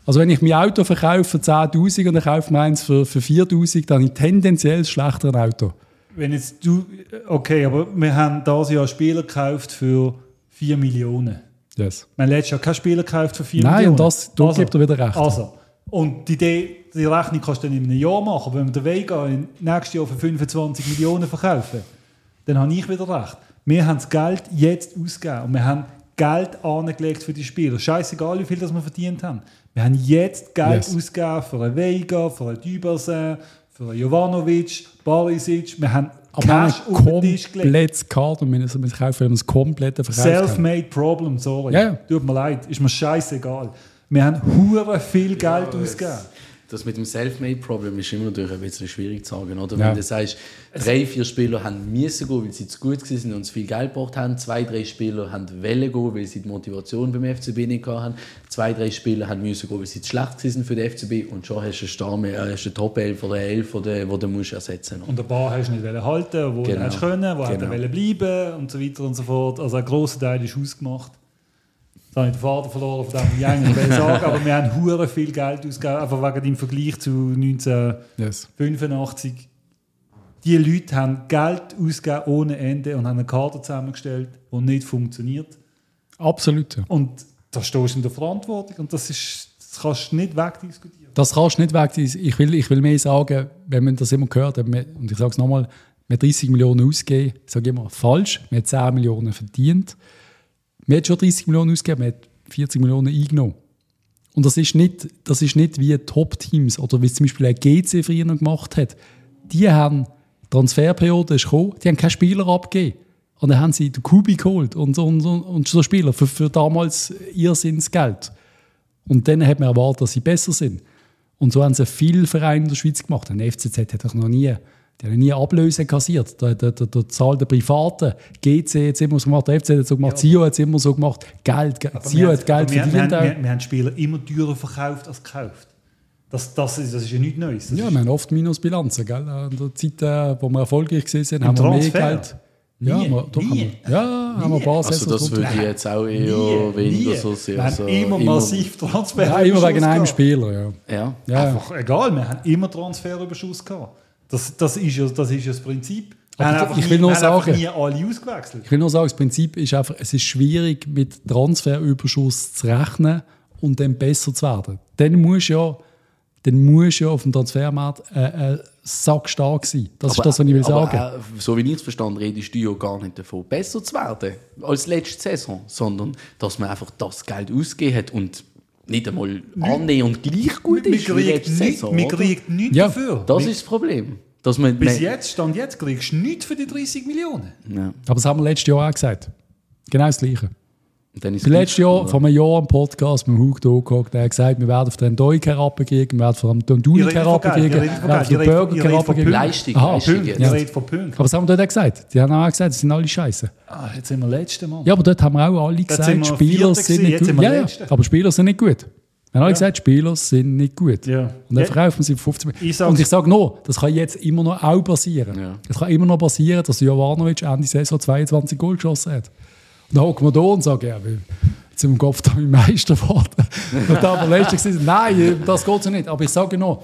Also wenn ich mein Auto verkaufe für 10'000 und ich kaufe mir eins für 4'000, dann habe ich tendenziell ein schlechteres Auto. Wenn jetzt du... Okay, aber wir haben dieses Jahr Spieler gekauft für 4 Millionen. Yes. Wir haben letztes Jahr keinen Spieler gekauft für 4 Millionen. Nein, und da gibt er wieder recht. Also, und die Idee... Die Rechnung kannst du dann in einem Jahr machen. Wenn wir den Veiga nächstes Jahr für 25 Millionen verkaufen, dann habe ich wieder recht. Wir haben das Geld jetzt ausgegeben und wir haben Geld angelegt für die Spieler. Scheißegal, wie viel das wir verdient haben. Wir haben jetzt Geld ausgegeben für einen Veiga, für einen Dubersin, für einen Jovanović, Barišić. Wir haben Cash auf den Tisch gelegt. Komplettes Kader, wir kaufen das komplette Verkauf. Self-made problem, sorry. Yeah. Tut mir leid, ist mir scheißegal. Wir haben hure viel Geld ausgegeben. das mit dem Self-Made-Problem ist immer natürlich ein bisschen schwierig zu sagen. Oder? Ja. Wenn du sagst, 3-4 Spieler haben müssen gehen, weil sie zu gut waren und zu viel Geld gebracht haben. 2-3 Spieler haben wollen gehen, weil sie die Motivation beim FCB nicht hatten. 2-3 Spieler haben müssen gehen, weil sie zu schlecht waren für den FCB. Und schon hast du eine Top-11 oder eine 11, die du musst ersetzen musst. Und ein paar hast du nicht halten, die du können, die bleiben und so weiter und so fort. Also ein grosser Teil ist ausgemacht. Da habe ich den Vater verloren, von dem ich eigentlich sagen, aber wir haben hure viel Geld ausgegeben, einfach wegen dem Vergleich zu 1985. Yes. Die Leute haben Geld ausgegeben ohne Ende und haben einen Kader zusammengestellt, der nicht funktioniert. Absolut. Ja. Und da stehst du in der Verantwortung und das kannst du nicht wegdiskutieren. Das kannst du nicht wegdiskutieren. Ich will mehr sagen, wenn man das immer gehört, und ich sage es nochmal, wir haben 30 Millionen ausgegeben, ich sage immer falsch, wir haben 10 Millionen verdient. Man hat schon 30 Millionen ausgegeben, man hat 40 Millionen eingenommen. Und das ist nicht wie Top-Teams oder wie es zum Beispiel ein GC früher gemacht hat. Die haben, die Transferperiode ist gekommen, die haben keinen Spieler abgegeben. Und dann haben sie den Kubi geholt und so Spieler für damals Irrsinnsgeld. Und dann hat man erwartet, dass sie besser sind. Und so haben sie viele Vereine in der Schweiz gemacht. Der FCZ hat doch noch nie... Die haben nie Ablöse kassiert. Da zahlt der Private. GC hat es immer so gemacht, der FC hat es so gemacht, Zio hat es immer so gemacht. Zio hat Geld verdient. Wir haben Spieler immer teurer verkauft als gekauft. Das ist ja nichts Neues. Das wir haben oft Minusbilanzen. Gell? In der Zeit, wo wir erfolgreich waren, haben wir mehr Geld. Nie. Haben wir ein paar Saisons. Also das würde ich jetzt auch eher weniger so sehen. Wir haben immer massiv Transferüberschuss gehabt. Immer wegen einem Spieler. Ja. Einfach egal, wir haben immer Transferüberschuss gehabt. Das ist ja das Prinzip. Ich will nur sagen, das Prinzip ist einfach, es ist schwierig, mit Transferüberschuss zu rechnen und dann besser zu werden. Dann musst du ja auf dem Transfermarkt sackstark sein. Das ist das, was ich will sagen. So wie ich es verstanden, redest du ja gar nicht davon, besser zu werden als letzte Saison, sondern dass man einfach das Geld ausgegeben hat und nicht einmal annehmen und gleich gut ist wie letzte Saison. Man kriegt nichts dafür. Das ist das Problem. Dass man Bis jetzt kriegst du nichts für die 30 Millionen. Ja. Aber das haben wir letztes Jahr auch gesagt. Genau das Gleiche. Letztes Jahr, vor einem Jahr im Podcast mit Hugo Dokok, der hat gesagt, wir werden auf den Doi keine Rappen kriegen, wir werden vor allem Amdouni keine Rappen kriegen, wir werden von Burger keine Rappen kriegen. Leistung. Ihr redet von Punkten. Aber das haben wir dort auch gesagt. Die haben auch gesagt, das sind alle scheiße. Jetzt sind wir letzte Mal. Ja, aber dort haben wir auch alle gesagt, Spieler sind nicht gut. Ja, aber Spieler sind nicht gut. Wir haben alle gesagt, Spieler sind nicht gut. Ja. Und dann verkaufen sie 15 Millionen. Und ich sage noch, das kann jetzt immer noch auch passieren. Ja. Es kann immer noch passieren, dass Jovanović Ende Saison 22 Goal geschossen hat. Dann hocken wir da und sagen, ja, jetzt im Kopf da mein Meister geworden. Und da war letztes Jahr, nein, das geht so nicht. Aber ich sage noch,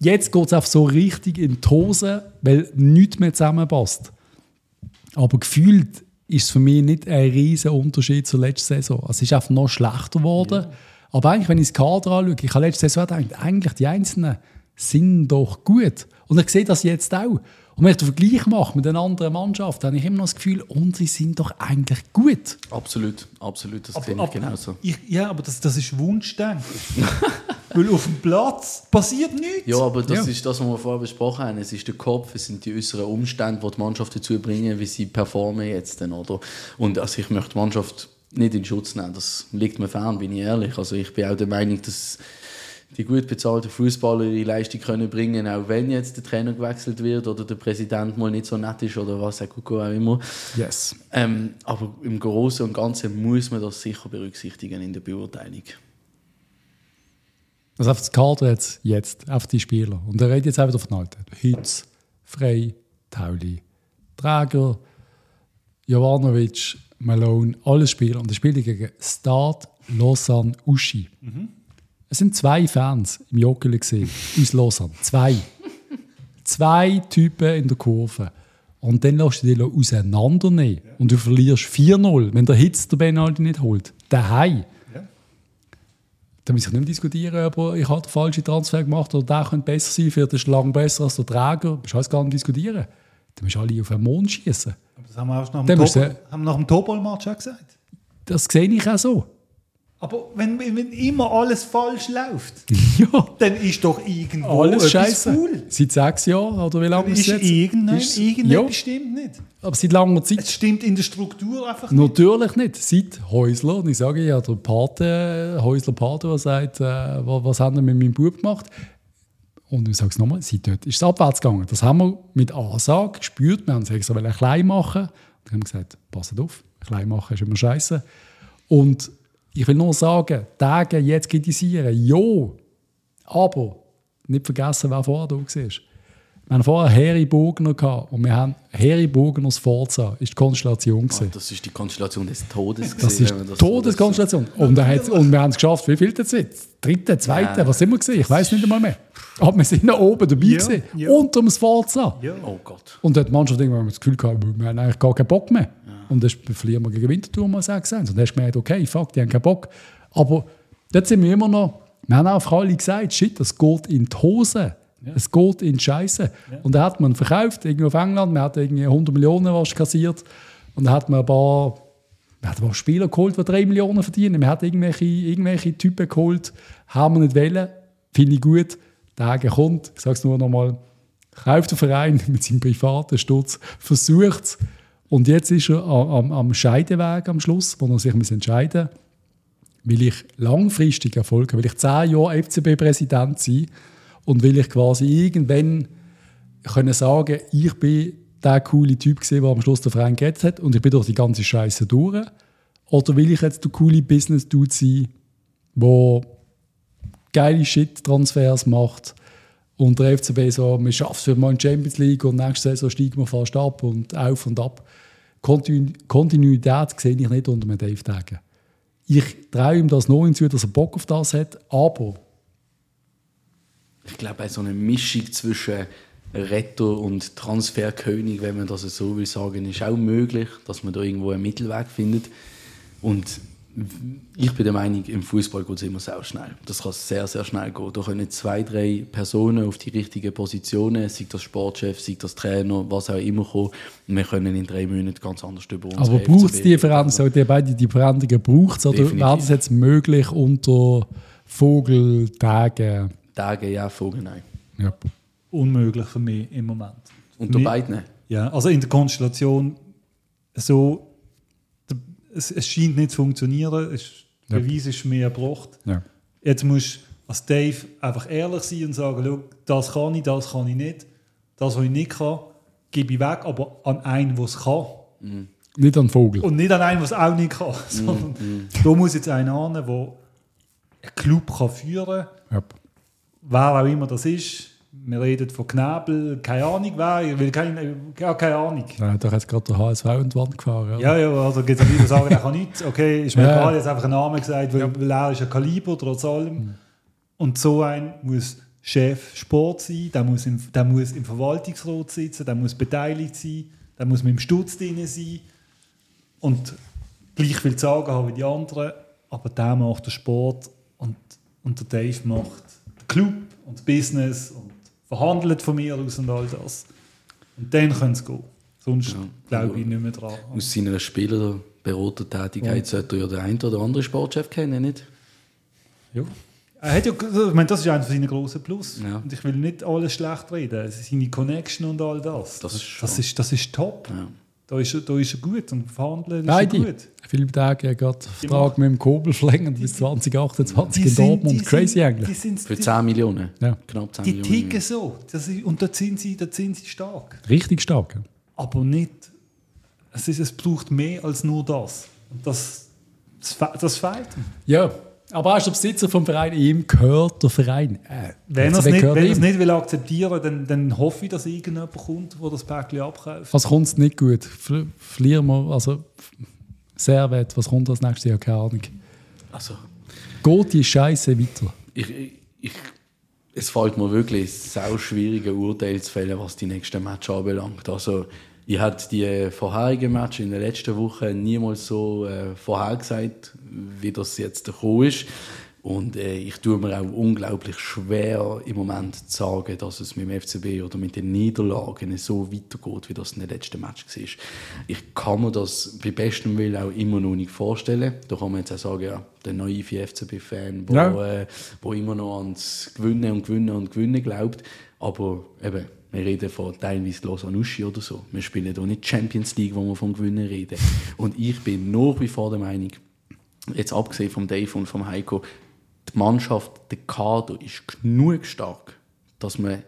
jetzt geht es einfach so richtig in die Hose, weil nichts mehr zusammenpasst. Aber gefühlt ist es für mich nicht ein riesen Unterschied zur letzten Saison. Es ist einfach noch schlechter geworden. Ja. Aber eigentlich, wenn ich das Kader anschaue, ich habe letzte Saison gedacht, eigentlich die Einzelnen sind doch gut. Und ich sehe das jetzt auch. Und wenn ich den Vergleich mache mit einer anderen Mannschaft, habe ich immer noch das Gefühl, unsere sind doch eigentlich gut. Absolut, das sehe ich genauso. Aber das ist Wunschdenken. Weil auf dem Platz passiert nichts. Ja, aber das ist das, was wir vorher besprochen haben. Es ist der Kopf, es sind die äußeren Umstände, die die Mannschaft dazu bringen, wie sie performen jetzt. Oder? Und also ich möchte die Mannschaft nicht in Schutz nehmen. Das liegt mir fern, bin ich ehrlich. Also ich bin auch der Meinung, dass die gut bezahlten Fußballer die Leistung können bringen, auch wenn jetzt der Trainer gewechselt wird oder der Präsident mal nicht so nett ist oder was auch immer. Yes. Aber im Großen und Ganzen muss man das sicher berücksichtigen in der Beurteilung. Also auf das Kader jetzt auf die Spieler. Und er redet jetzt auch wieder von Alten. Hitz, Frey, Tauli, Träger, Jovanović, Malone, alle Spieler. Und er spielt gegen Stade Lausanne-Ouchy. Mhm. Es sind 2 Fans im Joggeli gesehen aus Lausanne. 2. 2 Typen in der Kurve. Und dann lässt du die auseinandernehmen. Ja. Und du verlierst 4-0, wenn der Hitz den Penalty nicht holt. Daheim. Ja. Da muss ich nicht mehr diskutieren, ob ich den falschen Transfer gemacht oder der könnte besser sein, für den Schlang besser als der Träger. Du musst gar nicht diskutieren. Da musst du alle auf den Mond schießen. Das haben wir auch nach dem Topol-Match auch gesagt. Das sehe ich auch so. Aber wenn immer alles falsch läuft, dann ist doch irgendwo alles scheiße. Cool. Seit 6 Jahren oder wie lange ist es jetzt? Irgendetwas stimmt nicht. Aber seit langer Zeit. Es stimmt in der Struktur einfach nicht. Natürlich nicht. Seit Häusler, und ich sage ja, der Pate, Häusler Pate, der sagt, was haben wir mit meinem Bub gemacht? Und ich sage es nochmal, seitdem ist es abwärts gegangen. Das haben wir mit Ansage gespürt. Wir haben es extra klein machen. Dann haben wir gesagt, passet auf, klein machen ist immer scheiße. Und ich will nur sagen, Tage jetzt kritisieren, ja, aber nicht vergessen, wer vorher da war. Wir hatten vorher Harry Bogner gehabt, und wir haben Harry Bogners Forza, ist die Konstellation. Oh, das ist die Konstellation des Todes. Das ist die Todeskonstellation. Und wir haben es geschafft, wie viel das jetzt? Dritte, zweite, was sind wir gewesen? Ich weiß nicht einmal mehr. Aber wir sind noch oben dabei gewesen, unterm Forza. Ja. Oh Gott. Und dort die Mannschaft irgendwann das Gefühl gehabt, wir haben eigentlich gar keinen Bock mehr. Ja. Und dann verlieren wir gegen Winterthur mal 6-1. Und dann hast du gemerkt, okay, fuck, die haben keinen Bock. Aber dort sind wir immer noch, wir haben auch alle gesagt, shit, das geht in die Hose. Ja. Es geht in die Scheiße. Ja. Und da hat man verkauft, irgendwie auf England, man hat irgendwie 100 Millionen was kassiert und da hat man ein paar Spieler geholt, die 3 Millionen verdienen. Man hat irgendwelche Typen geholt, haben wir nicht wollen, finde ich gut. Der Degen kommt, ich sage es nur nochmal, kauft den Verein mit seinem privaten Stutz, versucht es. Und jetzt ist er am Scheideweg am Schluss, wo er sich entscheiden muss. Will ich langfristig Erfolg haben? Will ich 10 Jahre FCB-Präsident sein? Und will ich quasi irgendwann können sagen, ich bin der coole Typ gewesen, der am Schluss den Verein gerettet hat und ich bin durch die ganze Scheiße durch? Oder will ich jetzt der coole Business-Dude sein, der geile Shit-Transfers macht und der FCB so, wir schaffen es mal in die Champions League und nächste Saison steigen wir fast ab und auf und ab. Kontinuität sehe ich nicht unter dem Dave Degen. Ich traue ihm das noch hinzu, dass er Bock auf das hat, aber ich glaube, so eine Mischung zwischen Retter und Transferkönig, wenn man das so will sagen, ist auch möglich, dass man da irgendwo einen Mittelweg findet. Und ich bin der Meinung, im Fußball geht es immer sehr schnell. Das kann sehr, sehr schnell gehen. Da können 2, 3 Personen auf die richtigen Positionen, sei das Sportchef, sei das Trainer, was auch immer, kommen. Und wir können in 3 Monaten ganz anders über uns. Aber braucht es die Veränderung? Die Veränderungen braucht es? Oder wäre das jetzt möglich unter Vogeltagen? Tage ja, Vogel nein. Ja. Unmöglich für mich im Moment. Unter beiden? Ja, also in der Konstellation so, es scheint nicht zu funktionieren, der Beweis ist mir erbracht. Ja. Jetzt musst du als Dave einfach ehrlich sein und sagen, das kann ich nicht, das, was ich nicht kann, gebe ich weg, aber an einen, der es kann. Mhm. Nicht an Vogel. Und nicht an einen, der es auch nicht kann, sondern da muss jetzt einer an, der einen Club kann führen kann. Ja. Wer auch immer das ist, wir reden von Knebel, keine Ahnung wer, ich will keine Ahnung. Ja, da hat gerade der HSV in die Wand gefahren. Oder? Ja, also geht es lieber sagen, er kann nichts. Okay, ist mir egal, jetzt einfach einen Namen gesagt, weil er ist ein Kaliber, trotz allem. Mhm. Und so ein muss Chef Sport sein, der muss im Verwaltungsrat sitzen, der muss beteiligt sein, der muss mit dem Stutz drin sein und gleich viel zu sagen haben wie die anderen, aber der macht den Sport und der Dave macht Club und Business und verhandelt von mir aus und all das. Und dann können sie gehen. Sonst glaube ich nicht mehr dran. Aus seiner Spielerberatertätigkeit sollte er ja den einen oder anderen Sportchef kennen, nicht? Ja. Er hat ich meine, das ist einer seiner grossen Plus. Ja. Und ich will nicht alles schlecht reden. Seine Connection und all das. Das ist top. Ja. Da ist er gut und verhandeln ist er gut. Philipp Degen hat gerade einen Vertrag mit dem Kobel verlängert bis 2028 in Dortmund. Crazy eigentlich. Für 10 Millionen. Ja. Knapp 10 Millionen. Die ticken so. Und da sind sie stark. Richtig stark. Ja. Aber nicht. Es braucht mehr als nur das. Und das fehlt. Ja. Aber hast du Besitzer vom Verein, ihm gehört der Verein. Wenn er es nicht will akzeptieren, dann hoffe ich, dass irgendjemand kommt, der das Päckchen abkauft. Was kommt es nicht gut? Verlieren wir, also Servette, was kommt als nächstes Jahr? Keine Ahnung. Also, geht die Scheiße weiter? Es fällt mir wirklich sau schwierige Urteile zu fällen, was die nächsten Matches anbelangt. Also, ich habe die vorherigen Matches in der letzten Woche niemals so vorhergesagt, wie das jetzt gekommen ist. Und ich tue mir auch unglaublich schwer, im Moment zu sagen, dass es mit dem FCB oder mit den Niederlagen so weitergeht, wie das in den letzten Match war. Ich kann mir das bei bestem Willen auch immer noch nicht vorstellen. Da kann man jetzt auch sagen, ja, der naive FCB-Fan, der immer noch ans Gewinnen glaubt. Aber eben, wir reden von teilweise Lausanne-Ouchy oder so. Wir spielen hier nicht Champions League, wo wir vom Gewinnen reden. Und ich bin nach wie vor der Meinung, jetzt abgesehen vom Dave und vom Heiko, die Mannschaft, der Kader ist genug stark, dass man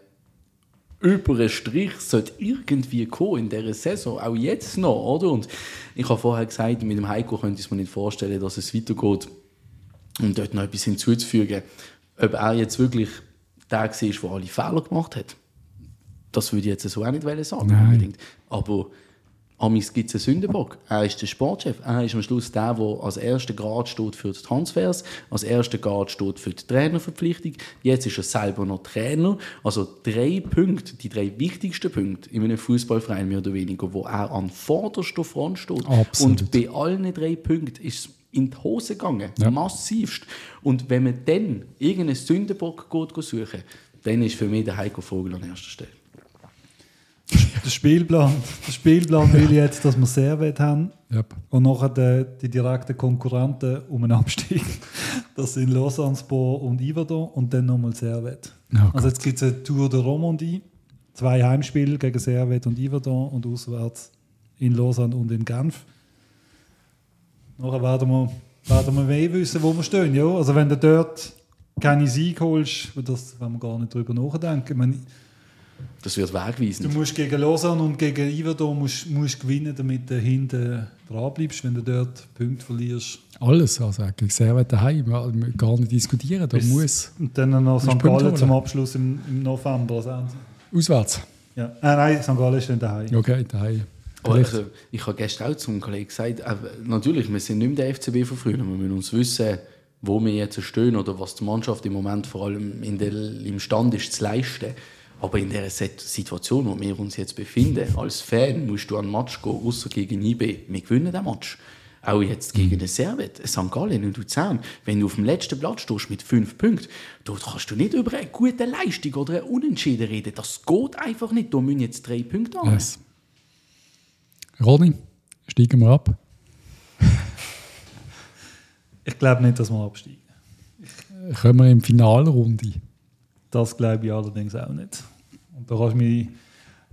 über einen Strich sollte irgendwie kommen in dieser Saison, auch jetzt noch, oder? Und ich habe vorher gesagt, mit dem Heiko könnte ich es mir nicht vorstellen, dass es weitergeht, um dort noch etwas hinzuzufügen. Ob er jetzt wirklich der war, wo alle Fehler gemacht hat, das würde ich jetzt so auch nicht sagen. Nein. Aber amigs gibt es einen Sündenbock. Er ist der Sportchef. Er ist am Schluss der als erster Grad steht für die Transfers, als erster Grad steht für die Trainerverpflichtung. Jetzt ist er selber noch Trainer. Also 3 Punkte, die 3 wichtigsten Punkte in einem Fußballverein mehr oder weniger, wo er an vorderster Front steht. Absolut. Und bei allen 3 Punkten ist es in die Hose gegangen. Ja. Massivst. Und wenn man dann irgendeinen Sündenbock geht suchen, dann ist für mich der Heiko Vogel an erster Stelle. Der Spielplan will jetzt, dass wir Servette haben, yep, und nachher die direkten Konkurrenten um einen Abstieg. Das sind Lausanne und Yverdon und dann nochmal Servette. Oh, also jetzt gibt es eine Tour de Romandie, 2 Heimspiele gegen Servette und Yverdon und auswärts in Lausanne und in Genf. Nachher werden wir mehr wissen, wo wir stehen. Ja? Also wenn du dort keine Sieg holst, das wollen wir gar nicht drüber nachdenken. Ich meine, das wird wegweisend. Du musst gegen Lausanne und gegen Yverdon musst gewinnen, damit du hinten dran bleibst, wenn du dort Punkte verlierst. Alles, also eigentlich sehr weit daheim, gar nicht diskutieren, da muss. Und dann noch St. Gallen zum Abschluss im November. Also. Auswärts? Ja. Nein, St. Gallen ist dann daheim. Okay, daheim. Ich habe gestern auch zum Kollegen gesagt, natürlich, wir sind nicht mehr der FCB von früher, wir müssen uns wissen, wo wir jetzt stehen oder was die Mannschaft im Moment vor allem im Stand ist zu leisten. Aber in der Situation, in der wir uns jetzt befinden, als Fan musst du an den Match gehen, außer gegen IB. Wir gewinnen den Match. Auch jetzt gegen den Servette, St. Gallen und Luzern. Wenn du auf dem letzten Platz stehst mit 5 Punkten, dort kannst du nicht über eine gute Leistung oder ein Unentschieden reden. Das geht einfach nicht. Da müssen jetzt 3 Punkte an. Yes. Ronny, steigen wir ab? Ich glaube nicht, dass wir absteigen. Können wir in die Finalrunde? Das glaube ich allerdings auch nicht. Und da kannst du mich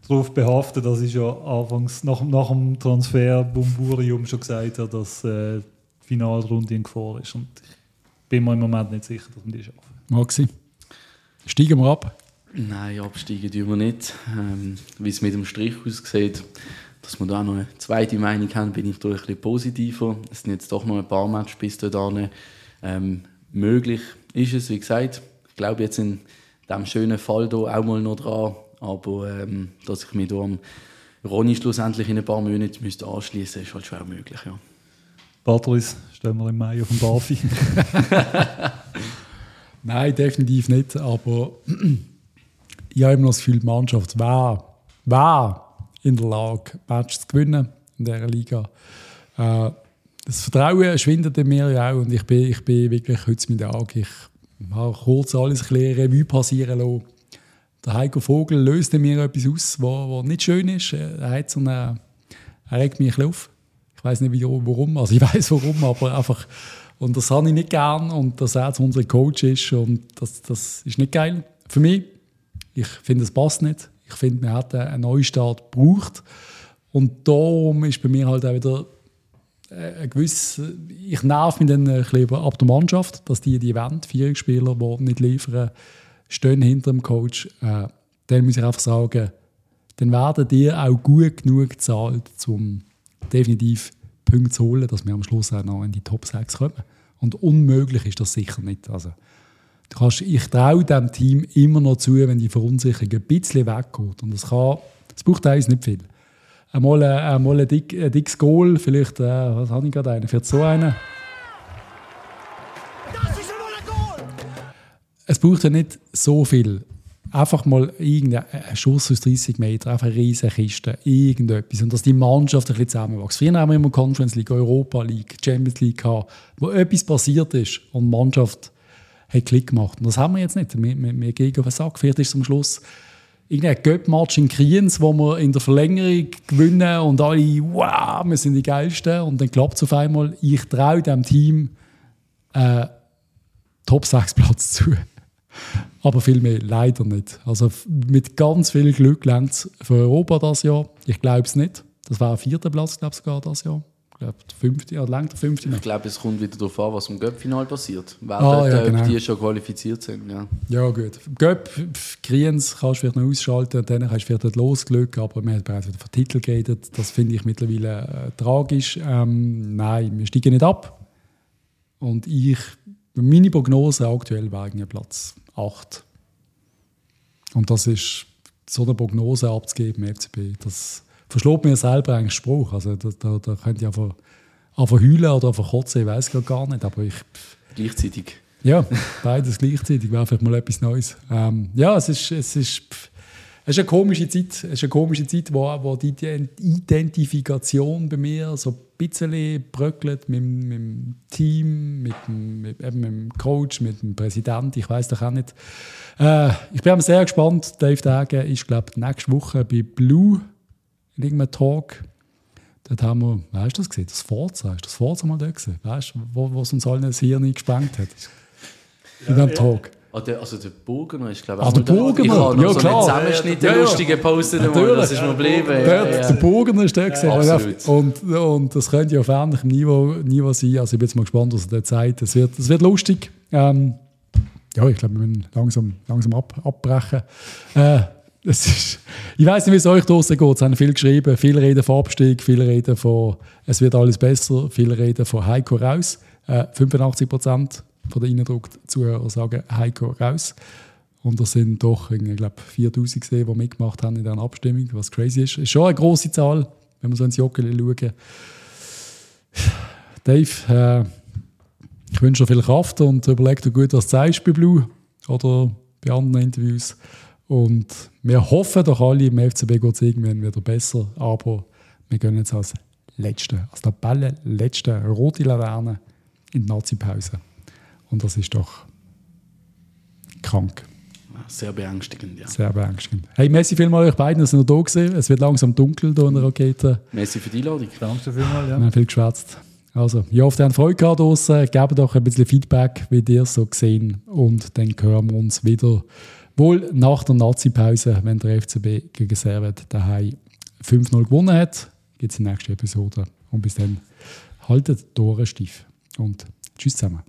darauf behaften, dass ich ja anfangs nach dem Transfer-Bumburium schon gesagt habe, dass die Finalrunde in Gefahr ist. Und ich bin mir im Moment nicht sicher, dass wir die schaffen. Maxi, steigen wir ab? Nein, absteigen tun wir nicht. Wie es mit dem Strich aussieht, dass wir da noch eine zweite Meinung haben, bin ich da ein bisschen positiver. Es sind jetzt doch noch ein paar Matches bis dahin. Möglich ist es, wie gesagt. Ich glaube jetzt in diesem schönen Fall hier auch mal noch dran. Aber dass ich mich hier am Ronny schlussendlich in ein paar Monaten anschliessen müsste, ist halt schwer möglich. Ja. Patrice, stehen wir im Mai auf dem Bafi? Nein, definitiv nicht. Aber ich habe immer das Gefühl, die Mannschaft war in der Lage, Matches zu gewinnen in dieser Liga. Das Vertrauen schwindet in mir ja auch. Und ich bin wirklich heute mit der AG. Ich habe kurz alles ein bisschen Revue passieren lassen. Der Heiko Vogel löste mir etwas aus, was nicht schön ist. Er regt mich ein bisschen auf. Ich weiß nicht, warum. Also ich weiß warum, aber einfach. Und das habe ich nicht gern. Und dass er jetzt unser Coach ist. Und das ist nicht geil. Für mich, ich finde, es passt nicht. Ich finde, wir hätten einen Neustart gebraucht. Und darum ist bei mir halt auch wieder ich nerv mich dann ein bisschen ab der Mannschaft, dass die wollen, 4 Spieler, die nicht liefern, stehen hinter dem Coach. Dann muss ich einfach sagen, dann werden die auch gut genug gezahlt, um definitiv Punkte zu holen, dass wir am Schluss auch noch in die Top 6 kommen. Und unmöglich ist das sicher nicht. Also, ich traue dem Team immer noch zu, wenn die Verunsicherung ein bisschen weggeht. Und das braucht eins nicht viel. Einmal ein dickes Goal, vielleicht, was habe ich gerade einen? Für so einen. Das ist einmal ein Goal! Es braucht ja nicht so viel. Einfach mal irgendeinen Schuss aus 30 Metern, einfach eine riesige Kiste, irgendetwas. Und dass die Mannschaft ein bisschen zusammenwächst. Früher haben wir immer Conference League, Europa League, Champions League gehabt, wo etwas passiert ist und die Mannschaft hat Klick gemacht. Und das haben wir jetzt nicht. Wir gehen auf den Sack. Vielleicht ist es am Schluss irgendein Göpp-Match in Kriens, wo wir in der Verlängerung gewinnen und alle, wow, wir sind die Geilsten. Und dann klappt es auf einmal. Ich traue dem Team Top-6-Platz zu. Aber viel mehr leider nicht. Also mit ganz viel Glück reicht es für Europa dieses Jahr. Ich glaube es nicht. Das war 4. Platz, glaube ich, sogar dieses Jahr. Ich glaube, der fünfte oder lang der fünfte. Ich glaube, es kommt wieder darauf an, was im Göpp-Final passiert. Weil genau, die schon qualifiziert sind. Ja, ja gut. Göpp, Kriens kannst du vielleicht noch ausschalten und dann hast du vielleicht Losglück. Aber wir haben bereits wieder den Titel geredet. Das finde ich mittlerweile tragisch. Nein, wir steigen nicht ab. Und meine Prognose aktuell wäre Platz 8. Und das ist so eine Prognose abzugeben im FCB. Das verschlägt mir selber eigentlich Spruch. Also da könnte ich einfach heulen oder einfach kotzen, ich weiß gar nicht. Aber gleichzeitig. Ja, beides gleichzeitig wäre vielleicht mal etwas Neues. Ja, es ist eine komische Zeit. Es ist eine komische Zeit, wo die Identifikation bei mir so ein bisschen bröckelt mit dem Team, mit dem Coach, mit dem Präsidenten. Ich weiss doch auch nicht. Ich bin sehr gespannt. Dave Degen ist, glaube ich, nächste Woche bei Blue in irgendeinem Talk. Dort haben wir, weißt du das gesehen? Das Forza mal dort gesehen? Weißt du, wo es uns allen das Hirn gesprengt hat? In diesem Talk. Also der Burgener ist, glaube ich, auch der. Ich habe noch so einen Zusammenschnitt der lustigen Posten, das ist mir geblieben. Der Burgener ist der gesehen. Und das könnte ja auf ähnlichem Niveau sein. Also ich bin jetzt mal gespannt, was er dort sagt. Es wird lustig. Ja, ich glaube, wir müssen langsam abbrechen. Ich weiss nicht, wie es euch draussen geht. Es haben viel geschrieben, viele reden von Abstieg, viele reden von «Es wird alles besser», viele reden von «Heiko raus». 85% von den eingedruckten Zuhörern sagen «Heiko raus». Und das sind doch, ich glaube, 4000 gesehen, die mitgemacht haben in dieser Abstimmung, was crazy ist. Ist schon eine grosse Zahl, wenn wir so ins Joggeli schauen. Dave, ich wünsche dir viel Kraft und überleg dir gut, was du sagst bei Blue oder bei anderen Interviews. Und wir hoffen doch alle, im FCB geht es irgendwann wieder besser. Aber wir gehen jetzt als Tabellenletzte rote Laverne in die Nazi-Pause. Und das ist doch krank. Sehr beängstigend, ja. Sehr beängstigend. Hey, merci vielmals euch beiden, dass ihr noch da gewesen. Es wird langsam dunkel hier in der Rakete. Merci für die Einladung. Danke vielmals, ja. Wir haben viel geschwätzt. Also, ich hoffe, ihr habt Freude gehabt draussen. Gebt doch ein bisschen Feedback, wie ihr es so gesehen. Und dann hören wir uns wieder. Wohl nach der Nazi-Pause, wenn der FCB gegen Servette daheim 5-0 gewonnen hat, gibt es die nächste Episode. Und bis dann haltet die Tore steif. Und tschüss zusammen.